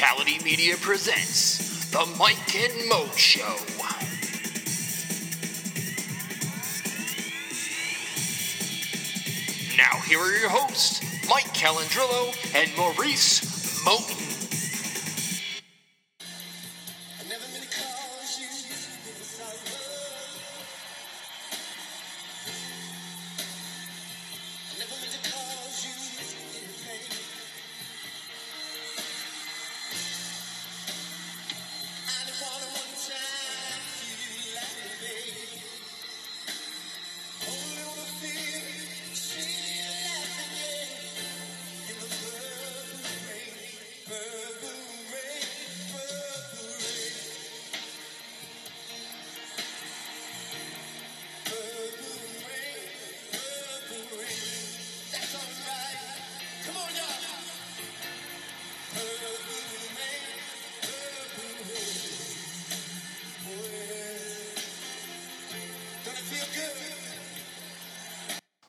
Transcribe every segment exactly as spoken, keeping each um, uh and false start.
Mentality Media presents The Mike and Moe Show. Now here are your hosts, Mike Calandrillo and Maurice Moten.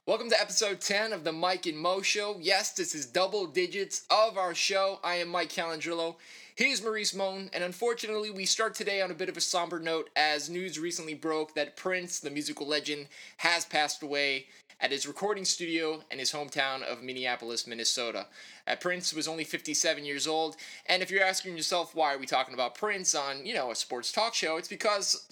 Welcome to episode ten of the Mike and Moe Show. Yes, this is double digits of our show. I am Mike Calandrillo. He's Maurice Moten, and unfortunately we start today on a bit of a somber note as news recently broke that Prince, the musical legend, has passed away at his recording studio in his hometown of Minneapolis, Minnesota. Uh, Prince was only fifty-seven years old, and if you're asking yourself why are we talking about Prince on, you know, a sports talk show, it's because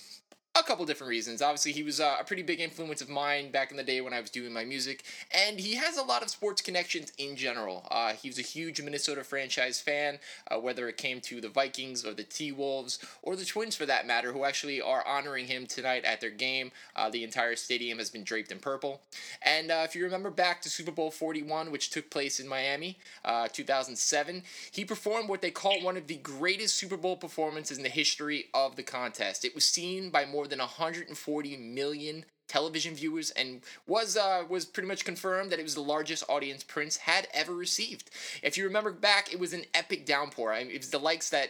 a couple different reasons. Obviously, he was uh, a pretty big influence of mine back in the day when I was doing my music, and he has a lot of sports connections in general. Uh, he was a huge Minnesota franchise fan, uh, whether it came to the Vikings or the T-Wolves or the Twins for that matter, who actually are honoring him tonight at their game. Uh, the entire stadium has been draped in purple. And uh, if you remember back to Super Bowl forty-one, which took place in Miami, uh, two thousand seven, he performed what they call one of the greatest Super Bowl performances in the history of the contest. It was seen by more more than one hundred forty million television viewers and was uh, was pretty much confirmed that it was the largest audience Prince had ever received. If you remember back, it was an epic downpour. I mean, it was the likes that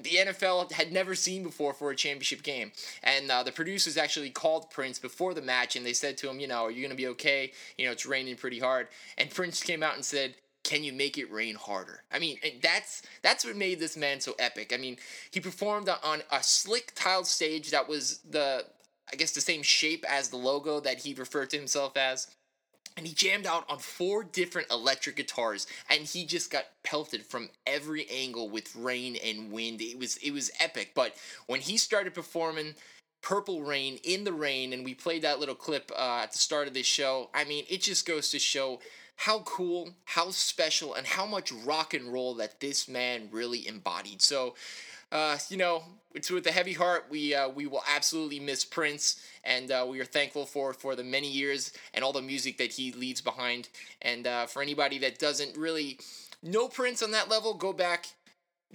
the N F L had never seen before for a championship game. And uh, the producers actually called Prince before the match and they said to him, you know, are you going to be okay? You know, it's raining pretty hard. And Prince came out and said, can you make it rain harder? I mean, that's that's what made this man so epic. I mean, he performed on a slick tiled stage that was the, I guess, the same shape as the logo that he referred to himself as. And he jammed out on four different electric guitars, and he just got pelted from every angle with rain and wind. It was it was epic. But when he started performing Purple Rain in the rain, and we played that little clip uh, at the start of this show, I mean, it just goes to show how cool, how special, and how much rock and roll that this man really embodied. So, uh, you know, it's with a heavy heart. We uh, we will absolutely miss Prince, and uh, we are thankful for, for the many years and all the music that he leaves behind. And uh, for anybody that doesn't really know Prince on that level, go back,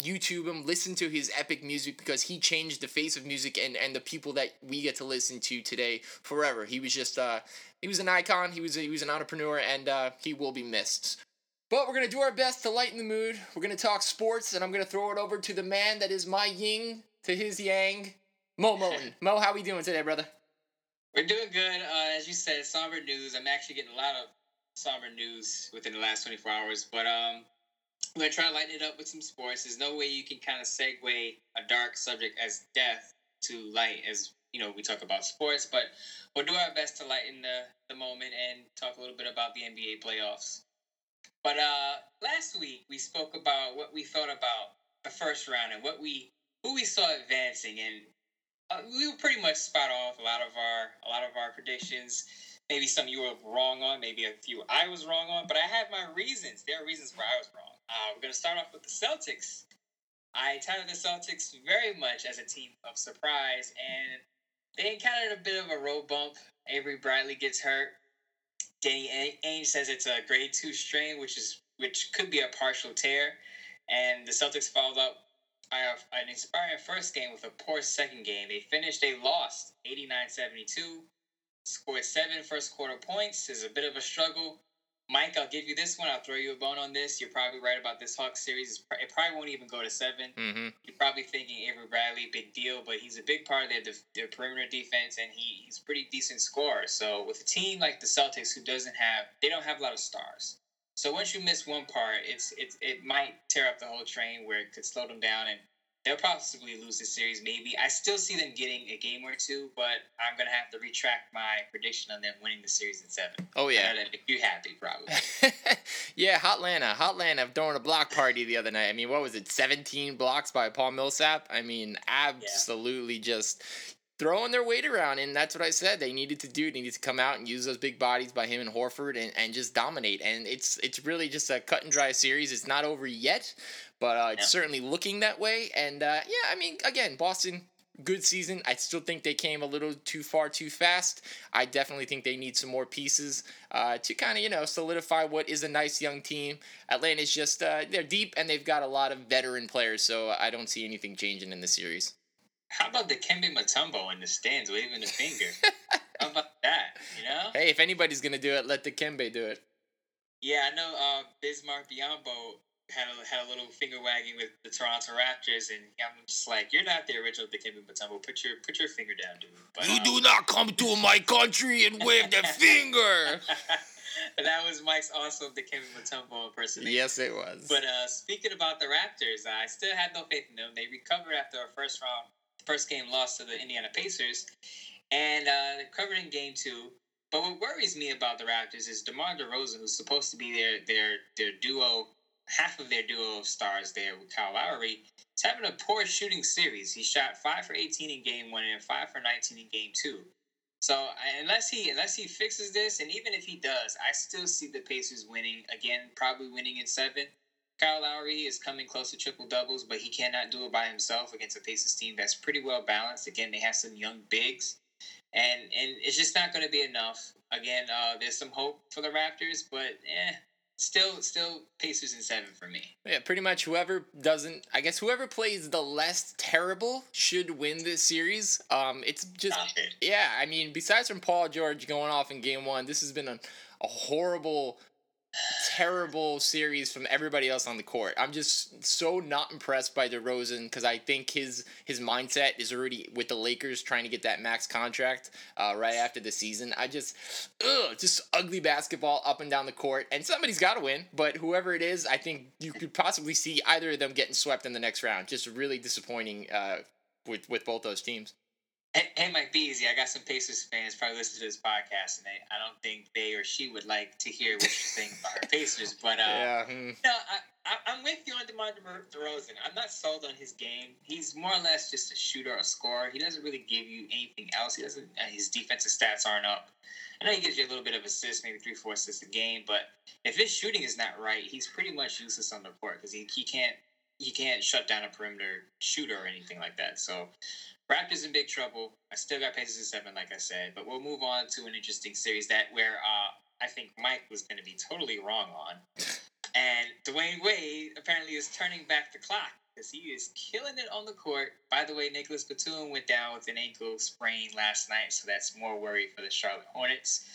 YouTube him, listen to his epic music, because he changed the face of music and, and the people that we get to listen to today forever. He was just, uh, he was an icon, he was, a, he was an entrepreneur, and uh, he will be missed. But we're going to do our best to lighten the mood. We're going to talk sports, and I'm going to throw it over to the man that is my yin to his yang, Moe Moten. Mo, how we doing today, brother? We're doing good. Uh, as you said, somber news. I'm actually getting a lot of somber news within the last twenty-four hours, but um... I'm going to try to lighten it up with some sports. There's no way you can kind of segue a dark subject as death to light as, you know, we talk about sports. But we'll do our best to lighten the, the moment and talk a little bit about the N B A playoffs. But uh, last week we spoke about what we thought about the first round and what we who we saw advancing. And uh, we were pretty much spot off a lot of our a lot of our predictions. Maybe some you were wrong on, maybe a few I was wrong on. But I have my reasons. There are reasons where I was wrong. Uh, we're going to start off with the Celtics. I touted the Celtics very much as a team of surprise, and they encountered a bit of a road bump. Avery Bradley gets hurt. Danny Ainge says it's a grade two strain, which is which could be a partial tear. And the Celtics followed up by a, an inspiring first game with a poor second game. They finished, they lost eighty-nine seventy-two, scored seven first quarter points. It's a bit of a struggle. Mike, I'll give you this one. I'll throw you a bone on this. You're probably right about this Hawks series. It probably won't even go to seven. Mm-hmm. You're probably thinking Avery Bradley, big deal, but he's a big part of their, their perimeter defense, and he, he's a pretty decent scorer. So with a team like the Celtics who doesn't have – they don't have a lot of stars. So once you miss one part, it's it's it might tear up the whole train where it could slow them down, and they'll possibly lose this series, maybe. I still see them getting a game or two, but I'm going to have to retract my prediction on them winning the series in seven. Oh, yeah. I know that make you happy, probably. Yeah, Hotlanta. Hotlanta throwing a block party the other night. I mean, what was it, seventeen blocks by Paul Millsap? I mean, absolutely yeah. just throwing their weight around, and that's what I said they needed to do. They needed to come out and use those big bodies by him and Horford and, and just dominate. And it's it's really just a cut-and-dry series. It's not over yet, but uh, it's yeah. certainly looking that way. And, uh, yeah, I mean, again, Boston, good season. I still think they came a little too far too fast. I definitely think they need some more pieces uh, to kind of, you know, solidify what is a nice young team. Atlanta's just uh, – they're deep, and they've got a lot of veteran players, so I don't see anything changing in the series. How about Dikembe Mutombo in the stands waving a finger? How about that, you know? Hey, if anybody's going to do it, let Dikembe do it. Yeah, I know uh, Bismarck Biyombo had a, had a little finger wagging with the Toronto Raptors, and I'm just like, you're not the original Dikembe Mutombo. Put your put your finger down, dude. But, you um, do not come to my country and wave that finger! That was Mike's awesome Dikembe Mutombo impersonation. Yes, it was. But uh, speaking about the Raptors, I still had no faith in them. They recovered after a first round. First game lost to the Indiana Pacers, and uh, they're covered in game two. But what worries me about the Raptors is DeMar DeRozan, who's supposed to be their their their duo, half of their duo of stars there with Kyle Lowry, is having a poor shooting series. He shot five for eighteen in game one and five for nineteen in game two. So unless he unless he fixes this, and even if he does, I still see the Pacers winning again, probably winning in seven. Kyle Lowry is coming close to triple doubles, but he cannot do it by himself against a Pacers team that's pretty well balanced. Again, they have some young bigs, and and it's just not going to be enough. Again, uh, there's some hope for the Raptors, but eh. Still, still Pacers in seven for me. Yeah, pretty much whoever doesn't, I guess whoever plays the less terrible should win this series. Um, it's just, it. yeah, I mean, besides from Paul George going off in game one, this has been a, a horrible terrible series from everybody else on the court. I'm just so not impressed by DeRozan because I think his his mindset is already with the Lakers trying to get that max contract uh, right after the season. I just, ugh, just ugly basketball up and down the court, and somebody's got to win, but whoever it is, I think you could possibly see either of them getting swept in the next round. Just really disappointing uh, with, with both those teams. Hey, Mike, be easy. I got some Pacers fans probably listening to this podcast, and they, I don't think they or she would like to hear what you're saying about her Pacers. But uh, yeah. hmm. no, I, I, I'm with you on DeMar DeRozan. I'm not sold on his game. He's more or less just a shooter, a scorer. He doesn't really give you anything else. He doesn't. His defensive stats aren't up. I know he gives you a little bit of assists, maybe three, four assists a game. But if his shooting is not right, he's pretty much useless on the court because he he can't he can't shut down a perimeter shooter or anything like that. So. Raptors in big trouble. I still got Pacers in seven, like I said, but we'll move on to an interesting series that where uh, I think Mike was going to be totally wrong on. And Dwayne Wade apparently is turning back the clock because he is killing it on the court. By the way, Nicholas Batum went down with an ankle sprain last night, so that's more worry for the Charlotte Hornets.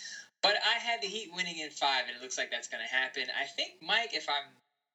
But I had the Heat winning in five, and it looks like that's going to happen. I think, Mike, if I'm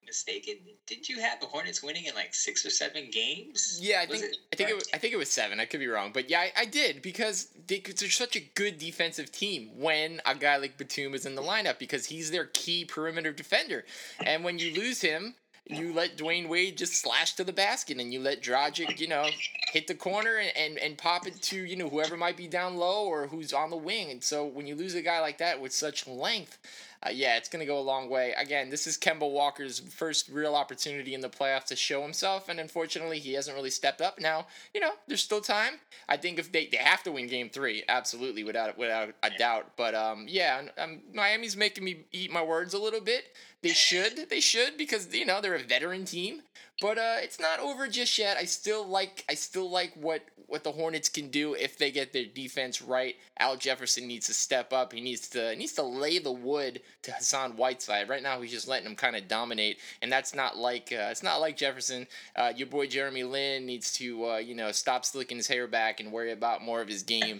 mistaken, didn't you have the Hornets winning in like six or seven games? Yeah, I was think it? I think it was, I think it was seven. I could be wrong, but yeah, I, I did because they, they're such a good defensive team when a guy like Batum is in the lineup because he's their key perimeter defender, and when you lose him, you let Dwayne Wade just slash to the basket, and you let Dragic, you know, hit the corner and, and, and pop it to, you know, whoever might be down low or who's on the wing. And so when you lose a guy like that with such length, uh, yeah, it's going to go a long way. Again, this is Kemba Walker's first real opportunity in the playoffs to show himself, and unfortunately he hasn't really stepped up. Now, you know, there's still time. I think if they, they have to win game three, absolutely, without without a doubt. But, um, yeah, I'm, Miami's making me eat my words a little bit. They should. They should because, you know, they're a veteran team. But uh, it's not over just yet. I still like I still like what, what the Hornets can do if they get their defense right. Al Jefferson needs to step up. He needs to he needs to lay the wood to Hassan Whiteside. Right now he's just letting him kind of dominate, and that's not like uh, it's not like Jefferson. Uh, your boy Jeremy Lin needs to uh, you know stop slicking his hair back and worry about more of his game.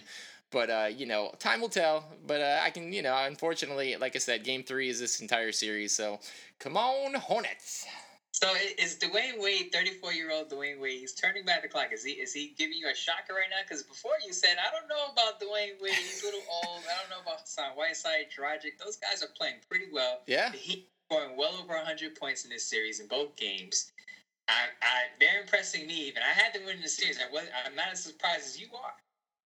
But, uh, you know, time will tell. But uh, I can, you know, unfortunately, like I said, game three is this entire series. So, come on, Hornets. So, is Dwayne Wade, thirty-four-year-old Dwayne Wade, he's turning back the clock. Is he is he giving you a shocker right now? Because before you said, I don't know about Dwayne Wade. He's a little old. I don't know about Hassan Whiteside, Dragic. Those guys are playing pretty well. Yeah. The Heat scoring well over one hundred points in this series in both games. I, I very impressing me, and I had them win the series. I was, I'm not as surprised as you are,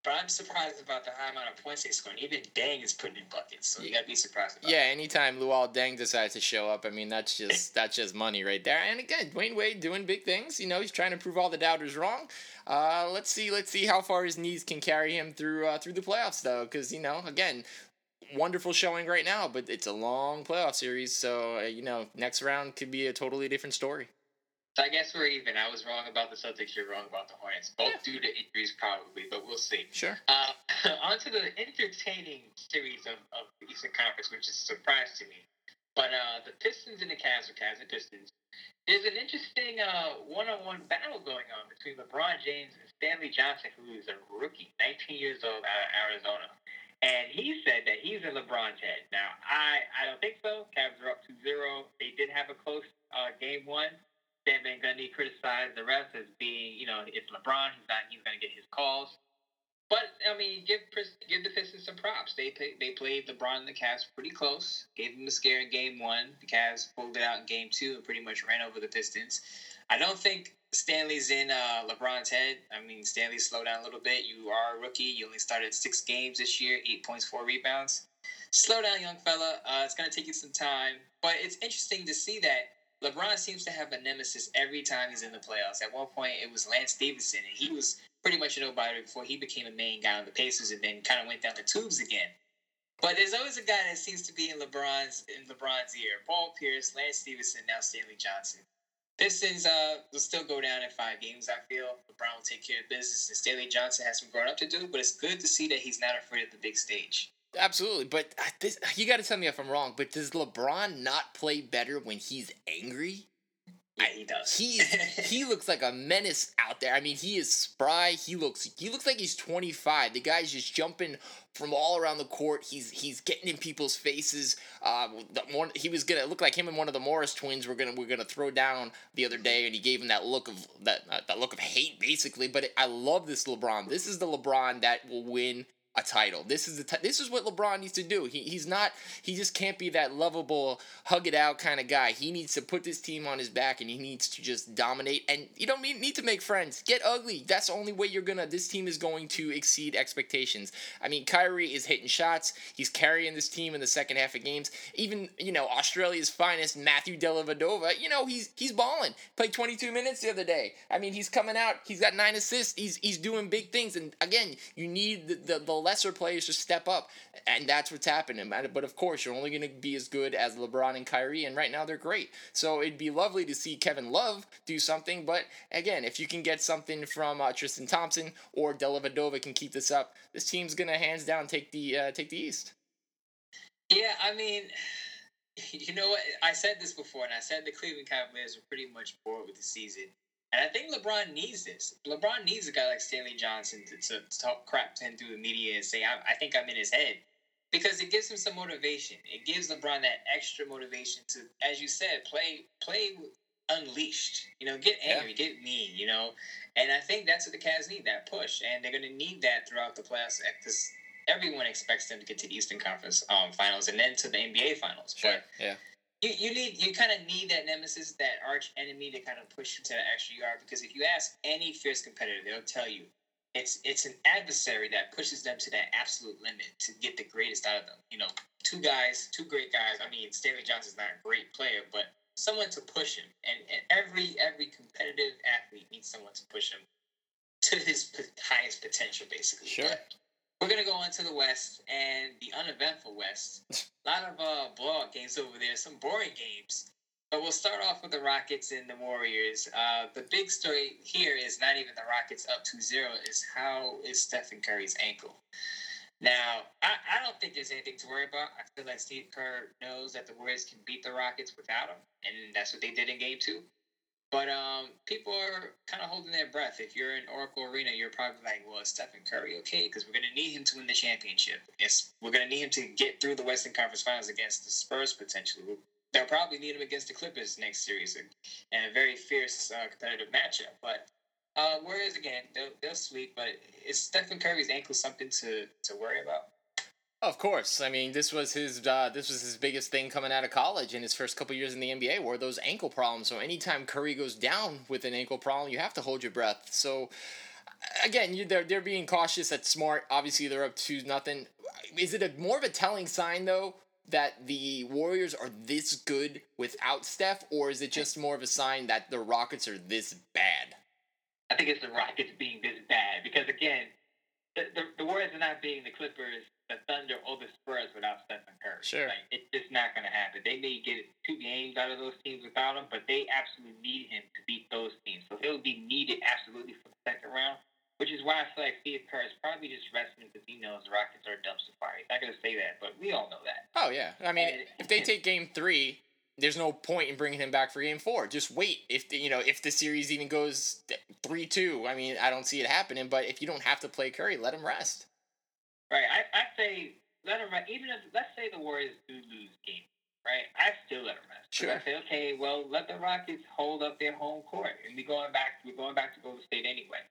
but I'm surprised about the high amount of points they scored. Even Deng is putting in buckets, so you gotta be surprised about yeah, that. Anytime Luol Deng decides to show up, I mean that's just that's just money right there. And again, Dwayne Wade doing big things. You know, he's trying to prove all the doubters wrong. Uh, let's see, let's see how far his knees can carry him through uh, through the playoffs, though, because you know, again, wonderful showing right now, but it's a long playoff series, so uh, you know, next round could be a totally different story. So I guess we're even. I was wrong about the Celtics. You're wrong about the Hornets. Both yeah. due to injuries probably, but we'll see. Sure. Uh, on to the entertaining series of, of the Eastern Conference, which is a surprise to me. But uh, the Pistons and the Cavs are Cavs and Pistons. There's an interesting uh, one-on-one battle going on between LeBron James and Stanley Johnson, who is a rookie, nineteen years old, out of Arizona. And he said that he's in LeBron's head. Now, I, I don't think so. Cavs are up two zero. They did have a close uh, game one. Stan Van Gundy criticized the refs as being, you know, it's LeBron. He's not. He's going to get his calls. But I mean, give give the Pistons some props. They play, they played LeBron and the Cavs pretty close. Gave them a scare in game one. The Cavs pulled it out in game two and pretty much ran over the Pistons. I don't think Stanley's in uh, LeBron's head. I mean, Stanley, slow down a little bit. You are a rookie. You only started six games this year. Eight points, four rebounds. Slow down, young fella. Uh, it's going to take you some time. But it's interesting to see that LeBron seems to have a nemesis every time he's in the playoffs. At one point, it was Lance Stevenson, and he was pretty much a nobody before he became a main guy on the Pacers and then kind of went down the tubes again. But there's always a guy that seems to be in LeBron's in LeBron's ear. Paul Pierce, Lance Stevenson, now Stanley Johnson. Pistons uh, will still go down in five games, I feel. LeBron will take care of business, and Stanley Johnson has some growing up to do, but it's good to see that he's not afraid of the big stage. Absolutely, but this, you got to tell me if I'm wrong, but does LeBron not play better when he's angry? Yeah, he does. He he looks like a menace out there. I mean, he is spry. He looks he looks like he's twenty-five. The guy's just jumping from all around the court. He's he's getting in people's faces. Uh, the one, he was gonna look like him and one of the Morris twins were gonna were gonna throw down the other day, and he gave him that look of that uh, that look of hate, basically. But it, I love this LeBron. This is the LeBron that will win a title. This is the t- this is what LeBron needs to do. He he's not he just can't be that lovable, hug it out kind of guy. He needs to put this team on his back, and he needs to just dominate. And you don't need to make friends. Get ugly. That's the only way you're gonna. This team is going to exceed expectations. I mean, Kyrie is hitting shots. He's carrying this team in the second half of games. Even you know Australia's finest Matthew Dellavedova. You know he's he's balling. Played twenty-two minutes the other day. I mean he's coming out. He's got nine assists. He's he's doing big things. And again, you need the the, the lesser players to step up, and that's what's happening. But of course, you're only going to be as good as LeBron and Kyrie, and right now they're great. So it'd be lovely to see Kevin Love do something, but again, if you can get something from uh, Tristan Thompson or Dellavedova can keep this up, this team's going to hands down take the uh, take the East. Yeah, I mean, you know what? I said this before, and I said the Cleveland Cavaliers were pretty much bored with the season. And I think LeBron needs this. LeBron needs a guy like Stanley Johnson to, to, to talk crap to him through the media and say, I, I think I'm in his head. Because it gives him some motivation. It gives LeBron that extra motivation to, as you said, play play unleashed. You know, get angry, yeah. get mean, you know. And I think that's what the Cavs need, that push. And they're going to need that throughout the playoffs because everyone expects them to get to the Eastern Conference um, Finals and then to the N B A Finals. Sure, but, yeah. You you need you kind of need that nemesis, that arch enemy to kind of push you to the extra yard, because if you ask any fierce competitor, they'll tell you it's it's an adversary that pushes them to that absolute limit to get the greatest out of them. You know, two guys, two great guys. I mean, Stanley Johnson's not a great player, but someone to push him. And, and every every competitive athlete needs someone to push him to his highest potential, basically. Sure. But we're going to go on to the West and the uneventful West. A lot of uh, blowout games over there, some boring games. But we'll start off with the Rockets and the Warriors. Uh, the big story here is not even the Rockets up two zero, is how is Stephen Curry's ankle. Now, I, I don't think there's anything to worry about. I feel like Steve Kerr knows that the Warriors can beat the Rockets without him, and that's what they did in game two. But um, people are kind of holding their breath. If you're in Oracle Arena, you're probably like, well, is Stephen Curry okay? Because we're going to need him to win the championship. Yes, we're going to need him to get through the Western Conference Finals against the Spurs, potentially. They'll probably need him against the Clippers next series, and, and a very fierce uh, competitive matchup. But uh, Warriors, again, they'll, they'll sweep. But is Stephen Curry's ankle something to, to worry about? Of course. I mean, this was his uh, this was his biggest thing coming out of college in his first couple years in the N B A were those ankle problems. So anytime Curry goes down with an ankle problem, you have to hold your breath. So, again, you they're, they're being cautious. That's smart. Obviously, they're up two nothing. Is it a more of a telling sign, though, that the Warriors are this good without Steph, or is it just more of a sign that the Rockets are this bad? I think it's the Rockets being this bad because, again, the, the, the Warriors are not being the Clippers, the Thunder, or the Spurs without Stephen Curry. Sure. Like, it's just not going to happen. They may get two games out of those teams without him, but they absolutely need him to beat those teams. So he'll be needed absolutely for the second round, which is why I feel like Steve Kerr is probably just resting because he knows the Rockets are a dumpster fire. He's not going to say that, but we all know that. Oh, yeah. I mean, and, if they take game three, there's no point in bringing him back for game four. Just wait. If the, you know, if the series even goes three two, I mean, I don't see it happening, but if you don't have to play Curry, let him rest. Right. I I say let him rest. Even if, let's say the Warriors do lose game, right? I still let him rest. Sure. I say, okay, well, let the Rockets hold up their home court, and we're going back, we're going back to Golden State anyway.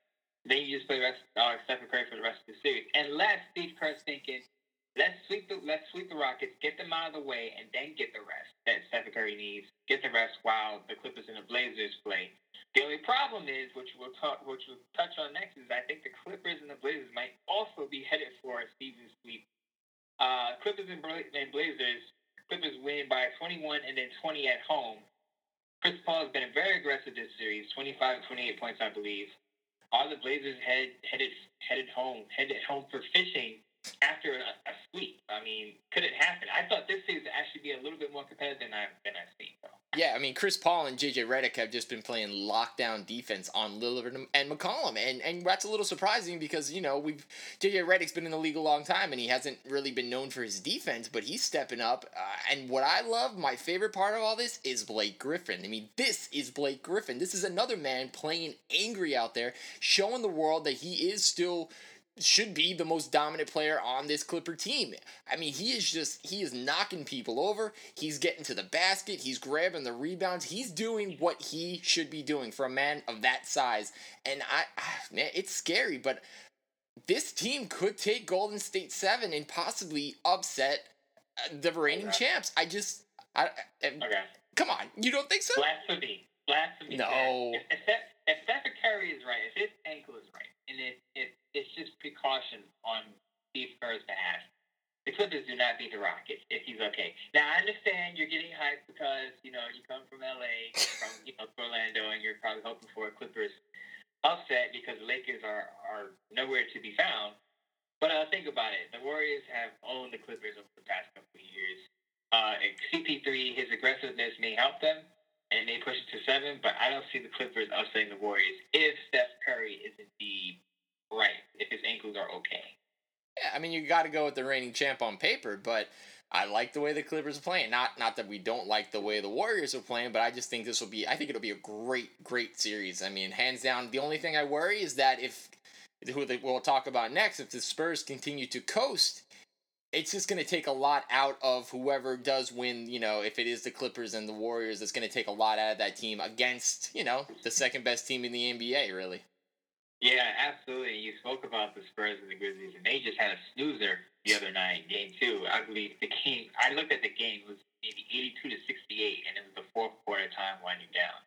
Then you just play rest, uh, Stephen Curry for the rest of the series. Unless Steve Kerr's thinking, let's sweep the let's sweep the Rockets, get them out of the way, and then get the rest that Stephen Curry needs. Get the rest while the Clippers and the Blazers play. The only problem is, which we'll talk, which we'll touch on next, is I think the Clippers and the Blazers might also be headed for a season sweep. Uh, Clippers and Blazers, Clippers win by twenty-one and then twenty at home. Chris Paul has been very aggressive this series, twenty-five, twenty-eight points, I believe. Are the Blazers head, headed headed home headed home for fishing after a, a sweep? I mean, could it happen? I thought this season would actually be a little bit more competitive than I than I see. So. Yeah, I mean, Chris Paul and J J Redick have just been playing lockdown defense on Lillard and McCollum, and and that's a little surprising because you know we've J J Redick's been in the league a long time and he hasn't really been known for his defense, but he's stepping up. Uh, and what I love, my favorite part of all this is Blake Griffin. I mean, this is Blake Griffin. This is another man playing angry out there, showing the world that he is still. Should be the most dominant player on this Clipper team. I mean, he is just, he is knocking people over. He's getting to the basket. He's grabbing the rebounds. He's doing what he should be doing for a man of that size. And I, man, it's scary, but this team could take Golden State seven and possibly upset the reigning okay. champs. I just, I, I okay. Come on. You don't think so? Blasphemy. Blasphemy. No. If, if, that, if Stephen Curry is right, if his ankle is right, and if, if it's just precaution on Steve Kerr's behalf. The Clippers do not beat the Rockets if he's okay. Now, I understand you're getting hyped because, you know, you come from L A, from, you know, Orlando, and you're probably hoping for a Clippers upset because the Lakers are, are nowhere to be found. But uh, think about it. The Warriors have owned the Clippers over the past couple of years. Uh, and C P three, his aggressiveness may help them, and they push it to seven, but I don't see the Clippers upsetting the Warriors if Steph Curry is indeed right, if his ankles are okay. Yeah, I mean, you got to go with the reigning champ on paper, but I like the way the Clippers are playing. Not not that we don't like the way the Warriors are playing, but I just think this will be, I think it'll be a great, great series. I mean, hands down, the only thing I worry is that if, who we'll talk about next, if the Spurs continue to coast, it's just going to take a lot out of whoever does win, you know, if it is the Clippers and the Warriors, it's going to take a lot out of that team against, you know, the second best team in the N B A, really. Yeah, absolutely. You spoke about the Spurs and the Grizzlies, and they just had a snoozer the other night, game two. I believe the game, I looked at the game, it was maybe eighty-two to sixty-eight, and it was the fourth quarter time winding down.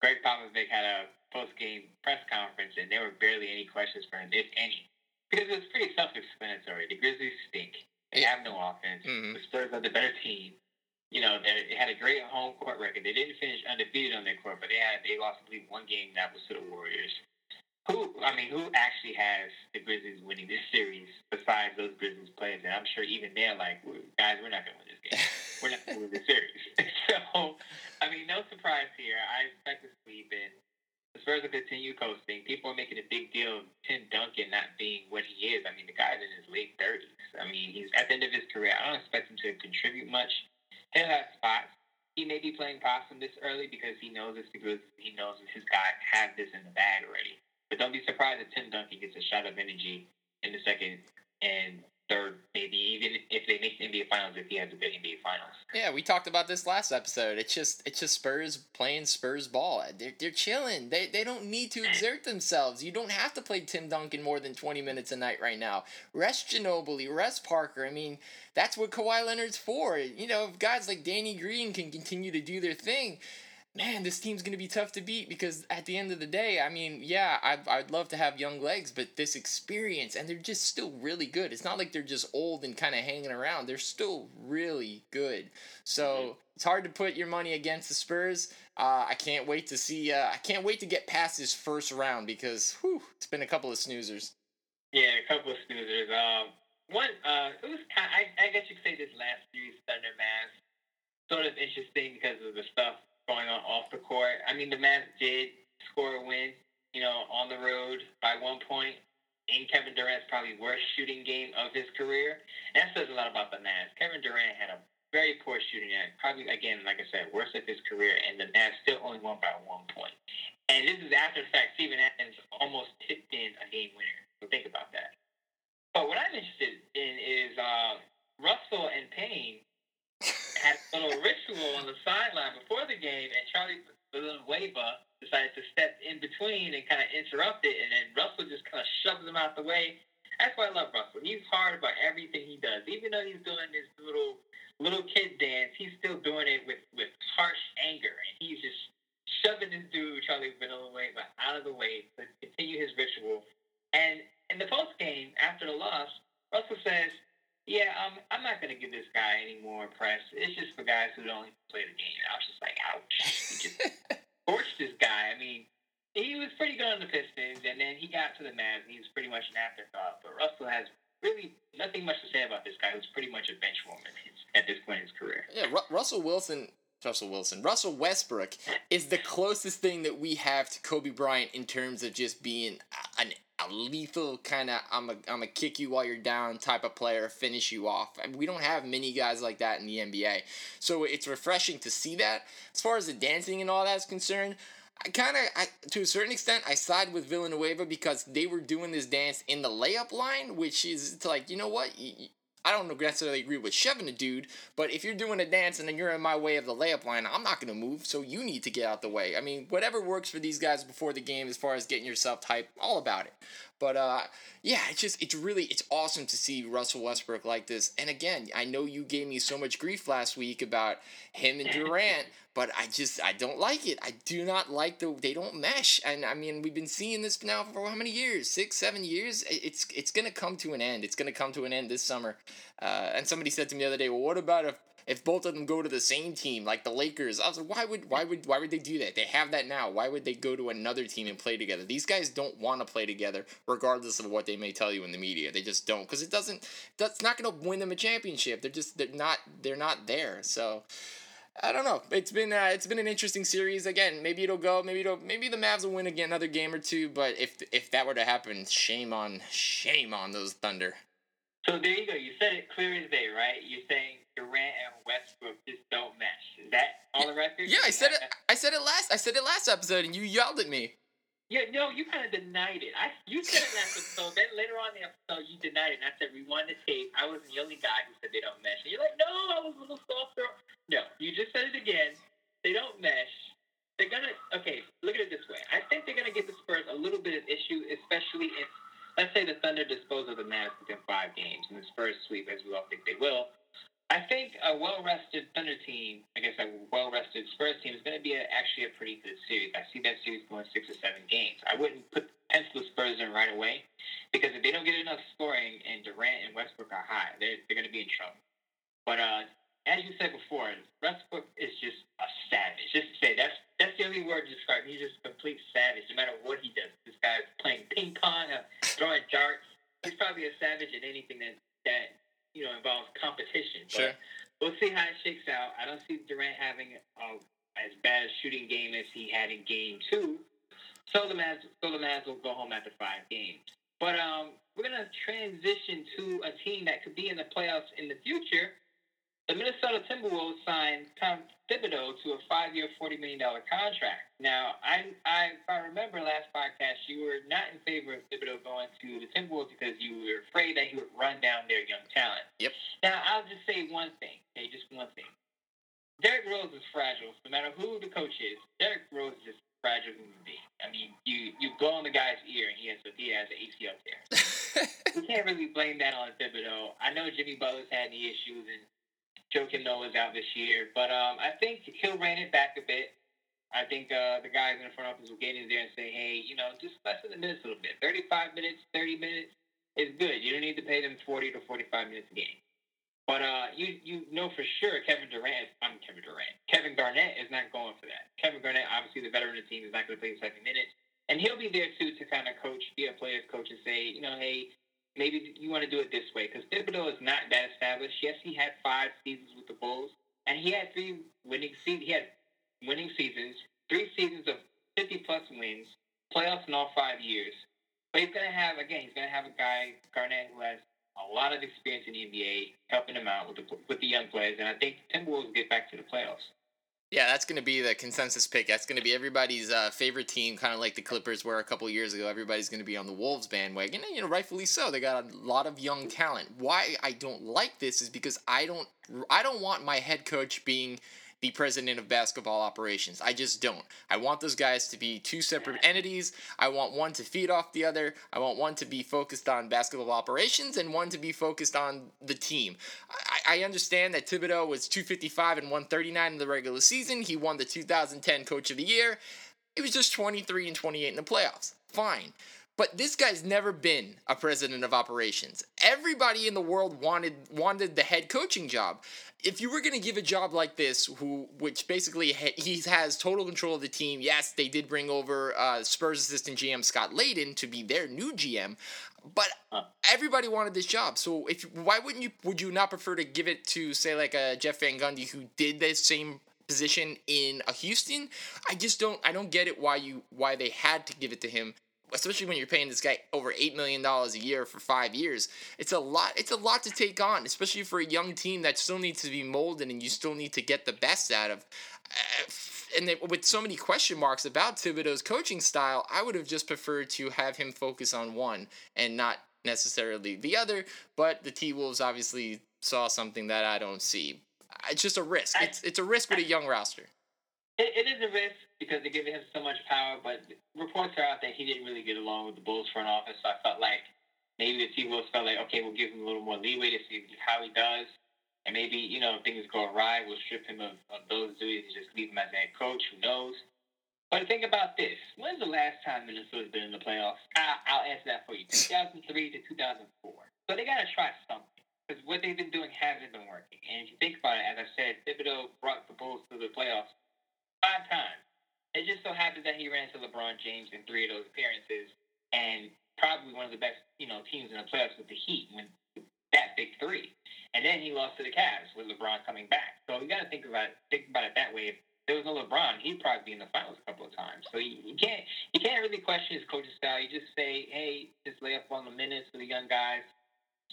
Greg Popovich had a post-game press conference, and there were barely any questions for him, if any, because it was pretty self-explanatory. The Grizzlies stink. They have no offense. Mm-hmm. The Spurs are the better team. You know, they had a great home court record. They didn't finish undefeated on their court, but they had they lost, I believe, one game that was to the Warriors. Who, I mean, who actually has the Grizzlies winning this series besides those Grizzlies players? And I'm sure even they're like, guys, we're not going to win this game. We're not going to win this series. So, I mean, no surprise here. I expect a sweep, and the Spurs will continue coasting. People are making a big deal of Tim Duncan not being what he is. I mean, the guy's in his late thirties. I mean, he's at the end of his career. I don't expect him to contribute much. He'll have spots. He may be playing possum this early because he knows it's the Grizzlies. He knows his guys have this in the bag already. But don't be surprised if Tim Duncan gets a shot of energy in the second and or maybe even if they make the N B A Finals, if he has a good N B A Finals. Yeah, we talked about this last episode. It's just it's just Spurs playing Spurs ball. They're, they're chilling. They they don't need to exert themselves. You don't have to play Tim Duncan more than twenty minutes a night right now. Rest Ginobili, rest Parker. I mean, that's what Kawhi Leonard's for. You know, if guys like Danny Green can continue to do their thing, man, this team's going to be tough to beat because at the end of the day, I mean, yeah, I'd, I'd love to have young legs, but this experience, and they're just still really good. It's not like they're just old and kind of hanging around. They're still really good. So it's hard to put your money against the Spurs. Uh, I can't wait to see, uh, I can't wait to get past this first round because, whew, it's been a couple of snoozers. Yeah, a couple of snoozers. Um, one, uh, it was kind of, I, I guess you could say this last series, Thunder Mavs, sort of interesting because of the stuff going on off the court. I mean, the Mavs did score a win, you know, on the road by one point in Kevin Durant's probably worst shooting game of his career. And that says a lot about the Mavs. Kevin Durant had a very poor shooting night, probably, again, like I said, worst of his career, and the Mavs still only won by one point. And this is after the fact Steven Adams almost tipped in a game winner. So think about that. But what I'm interested in is uh, Russell and Payne had a little ritual on the sideline before the game, and Charlie Villanueva decided to step in between and kind of interrupt it, and then Russell just kind of shoves him out the way. That's why I love Russell. He's hard about everything he does. Even though he's doing this little little kid dance, he's still doing it with, with harsh anger, and he's just shoving this dude, Charlie Villanueva, out of the way to continue his ritual. And in the postgame, after the loss, Russell says, Yeah, um, I'm not going to give this guy any more press. It's just for guys who don't even play the game. I was just like, ouch. He just torched this guy. I mean, he was pretty good on the Pistons, and then he got to the Mavs, and he was pretty much an afterthought. But Russell has really nothing much to say about this guy who's pretty much a bench warmer at this point in his career. Yeah, Ru- Russell Wilson... Russell Wilson. Russell Westbrook is the closest thing that we have to Kobe Bryant in terms of just being an, a lethal kind of I'm a I'm a kick you while you're down type of player, finish you off. I mean, we don't have many guys like that in the N B A. So it's refreshing to see that. As far as the dancing and all that is concerned, I kind of, to a certain extent, I side with Villanueva because they were doing this dance in the layup line, which is it's like, you know what? You, I don't necessarily agree with shoving a dude, but if you're doing a dance and then you're in my way of the layup line, I'm not going to move, so you need to get out the way. I mean, whatever works for these guys before the game as far as getting yourself hyped, all about it. But, uh, yeah, it's just, it's really, it's awesome to see Russell Westbrook like this. And again, I know you gave me so much grief last week about him and Durant, but I just, I don't like it. I do not like the, they don't mesh. And, I mean, we've been seeing this now for how many years? Six, seven years? It's, it's going to come to an end. It's going to come to an end this summer. Uh, and somebody said to me the other day, well, what about if, if both of them go to the same team, like the Lakers? I was like, why would why would why would they do that? They have that now. Why would they go to another team and play together? These guys don't want to play together, regardless of what they may tell you in the media. They just don't, because it doesn't. That's not going to win them a championship. They're just they're not they're not there. So I don't know. It's been uh, it's been an interesting series. Again, maybe it'll go. Maybe it'll maybe the Mavs will win again another game or two. But if if that were to happen, shame on shame on those Thunder. So there you go. You said it clear as day, right? You're saying Durant and Westbrook just don't mesh. Is that on the record? Yeah, I said it. I said it last. I said it last episode, and you yelled at me. Yeah, no, you kind of denied it. I you said it last episode. Then later on in the episode, you denied it, and I said rewind the tape. I was the only guy who said they don't mesh, and you're like, no, I was a little softer. No, you just said it again. They don't mesh. They're gonna okay. Look at it this way. I think they're gonna give the Spurs a little bit of issue, especially if let's say the Thunder dispose of the Mavs within five games, and the Spurs sweep, as we all think they will. I think a well-rested Thunder team, I guess a well-rested Spurs team, is going to be a, actually a pretty good series. I see that series going six or seven games. I wouldn't put pencil the Spurs in right away because if they don't get enough scoring and Durant and Westbrook are high, they're, they're going to be in trouble. But uh, as you said before, Westbrook is just a savage. Just to say, that's that's the only word to describe him. He's just a complete savage no matter what he does. This guy's playing ping pong, uh, throwing darts. He's probably a savage at anything that that. you know, involves competition. But sure. We'll see how it shakes out. I don't see Durant having uh, as bad a shooting game as he had in game two. So the Mavs, so the Mavs will go home after five games. But um, we're going to transition to a team that could be in the playoffs in the future. The Minnesota Timberwolves signed Tom Thibodeau to a five-year, forty million dollars contract. Now, I, I, if I remember last podcast, you were not in favor of Thibodeau going to the Timberwolves because you were afraid that he would run down their young talent. Yep. Now, I'll just say one thing. Okay, just one thing. Derrick Rose is fragile. No matter who the coach is, Derrick Rose is just fragile as can be. I mean, you, you blow on the guy's ear, and he has, he has an A C L tear. We can't really blame that on Thibodeau. I know Jimmy Butler's had knee issues, and Joakim Noah's out this year, but um, I think he'll rein it back a bit. I think uh, the guys in the front office will get in there and say, hey, you know, just lessen the minutes a little bit. thirty-five minutes, thirty minutes is good. You don't need to pay them forty to forty-five minutes a game. But uh, you you know for sure Kevin Durant, I'm Kevin Durant, Kevin Garnett is not going for that. Kevin Garnett, obviously the veteran of the team, is not going to play the second minute. And he'll be there, too, to kind of coach, be a player's coach and say, you know, hey, maybe you want to do it this way, because Thibodeau is not that established. Yes, he had five seasons with the Bulls, and he had three winning seasons. He had winning seasons, three seasons of fifty-plus wins, playoffs in all five years. But he's going to have, again, he's going to have a guy, Garnett, who has a lot of experience in the N B A, helping him out with the, with the young players, and I think the Timberwolves will get back to the playoffs. Yeah, that's going to be the consensus pick. That's going to be everybody's uh, favorite team, kind of like the Clippers were a couple years ago. Everybody's going to be on the Wolves bandwagon, and you know, rightfully so. They got a lot of young talent. Why I don't like this is because I don't, I don't want my head coach being the president of basketball operations. I just don't. I want those guys to be two separate entities. I want one to feed off the other. I want one to be focused on basketball operations and one to be focused on the team. I, I understand that Thibodeau was two fifty-five and one thirty-nine in the regular season. He won the two thousand ten Coach of the Year. It was just twenty-three and twenty-eight in the playoffs. Fine. But this guy's never been a president of operations. Everybody in the world wanted wanted the head coaching job. If you were going to give a job like this, who which basically he has total control of the team. Yes, they did bring over uh, Spurs assistant G M Scott Layden to be their new G M, but everybody wanted this job. So if why wouldn't you would you not prefer to give it to, say, like a Jeff Van Gundy, who did the same position in a Houston? I just don't I don't get it why you why they had to give it to him. Especially when you're paying this guy over eight million dollars a year for five years. It's a lot It's a lot to take on, especially for a young team that still needs to be molded and you still need to get the best out of. And they, with so many question marks about Thibodeau's coaching style, I would have just preferred to have him focus on one and not necessarily the other. But the T-Wolves obviously saw something that I don't see. It's just a risk. It's, it's a risk with a young roster. It is a risk because they give him so much power, but reports are out that he didn't really get along with the Bulls front office, so I felt like maybe the T-Wolves felt like, okay, we'll give him a little more leeway to see how he does, and maybe, you know, if things go awry, we'll strip him of, of those duties and just leave him as head coach. Who knows? But think about this. When's the last time Minnesota's been in the playoffs? I, I'll answer that for you. two thousand three to two thousand four. So they got to try something. Because what they've been doing hasn't been working. And if you think about it, as I said, Thibodeau brought the Bulls to the playoffs five times. It just so happens that he ran into LeBron James in three of those appearances, and probably one of the best, you know, teams in the playoffs with the Heat when that big three. And then he lost to the Cavs with LeBron coming back. So you got to think about it, think about it that way. If there was no LeBron, he'd probably be in the finals a couple of times. So you, you can't you can't really question his coaching style. You just say, hey, just lay up on the minutes for the young guys,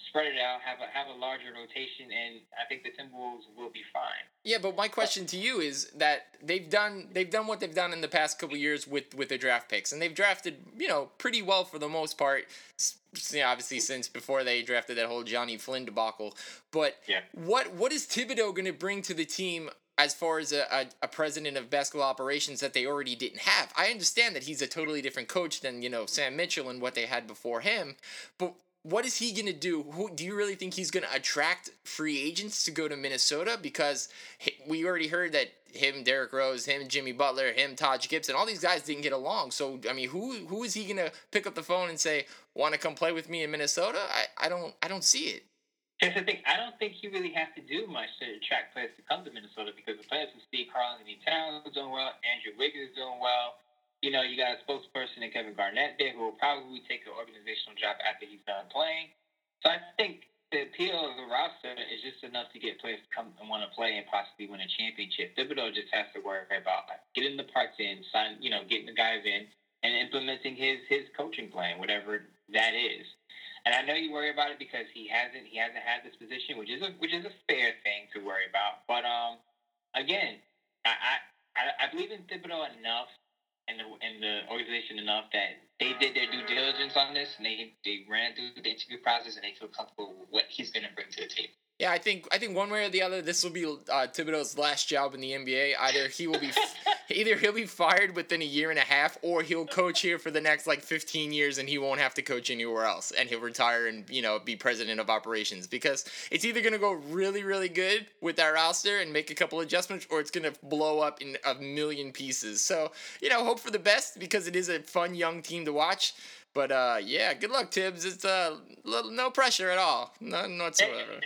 spread it out, have a have a larger rotation, and I think the Timberwolves will be fine. Yeah, but my question to you is that they've done they've done what they've done in the past couple of years with, with their draft picks, and they've drafted, you know, pretty well for the most part, you know, obviously since before they drafted that whole Johnny Flynn debacle. But yeah. what what is Thibodeau going to bring to the team as far as a, a, a president of basketball operations that they already didn't have? I understand that he's a totally different coach than, you know, Sam Mitchell and what they had before him, but what is he going to do? Who, do you really think he's going to attract free agents to go to Minnesota? Because we already heard that him, Derrick Rose, him, Jimmy Butler, him, Taj Gibson, all these guys didn't get along. So, I mean, who who is he going to pick up the phone and say, want to come play with me in Minnesota? I, I don't I don't see it. Here's the thing. I don't think you really have to do much to attract players to come to Minnesota because the players with Steve Carlin and Towns are doing well, Andrew Wiggins is doing well. You know, you got a spokesperson in Kevin Garnett there who will probably take an organizational job after he's done playing. So I think the appeal of the roster is just enough to get players to come and want to play and possibly win a championship. Thibodeau just has to worry about getting the parts in, sign, you know, getting the guys in, and implementing his, his coaching plan, whatever that is. And I know you worry about it because he hasn't he hasn't had this position, which is a which is a fair thing to worry about. But um, again, I I, I believe in Thibodeau enough and the and the organization enough that they did their due diligence on this, and they they ran through the interview process, and they feel comfortable with what he's going to bring to the table. Yeah, I think I think one way or the other, this will be uh, Thibodeau's last job in the N B A. Either he will be, either he'll be fired within a year and a half, or he'll coach here for the next like fifteen years, and he won't have to coach anywhere else, and he'll retire and you know be president of operations. Because it's either gonna go really really good with that roster and make a couple adjustments, or it's gonna blow up in a million pieces. So you know, hope for the best because it is a fun young team to watch. But uh, yeah, good luck, Tibbs. It's uh, little, no pressure at all, none whatsoever.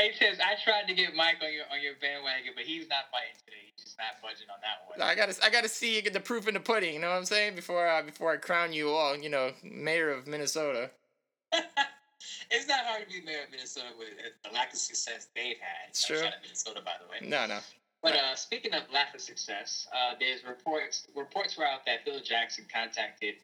Hey, Tibbs, I tried to get Mike on your on your bandwagon, but he's not fighting today. He's just not budging on that one. I gotta I gotta see the proof in the pudding. You know what I'm saying? Before I before I crown you all, you know, mayor of Minnesota. It's not hard to be mayor of Minnesota with the lack of success they've had. It's true. Minnesota, by the way. No, no. But no. Uh, speaking of lack of success, uh, there's reports reports were out that Phil Jackson contacted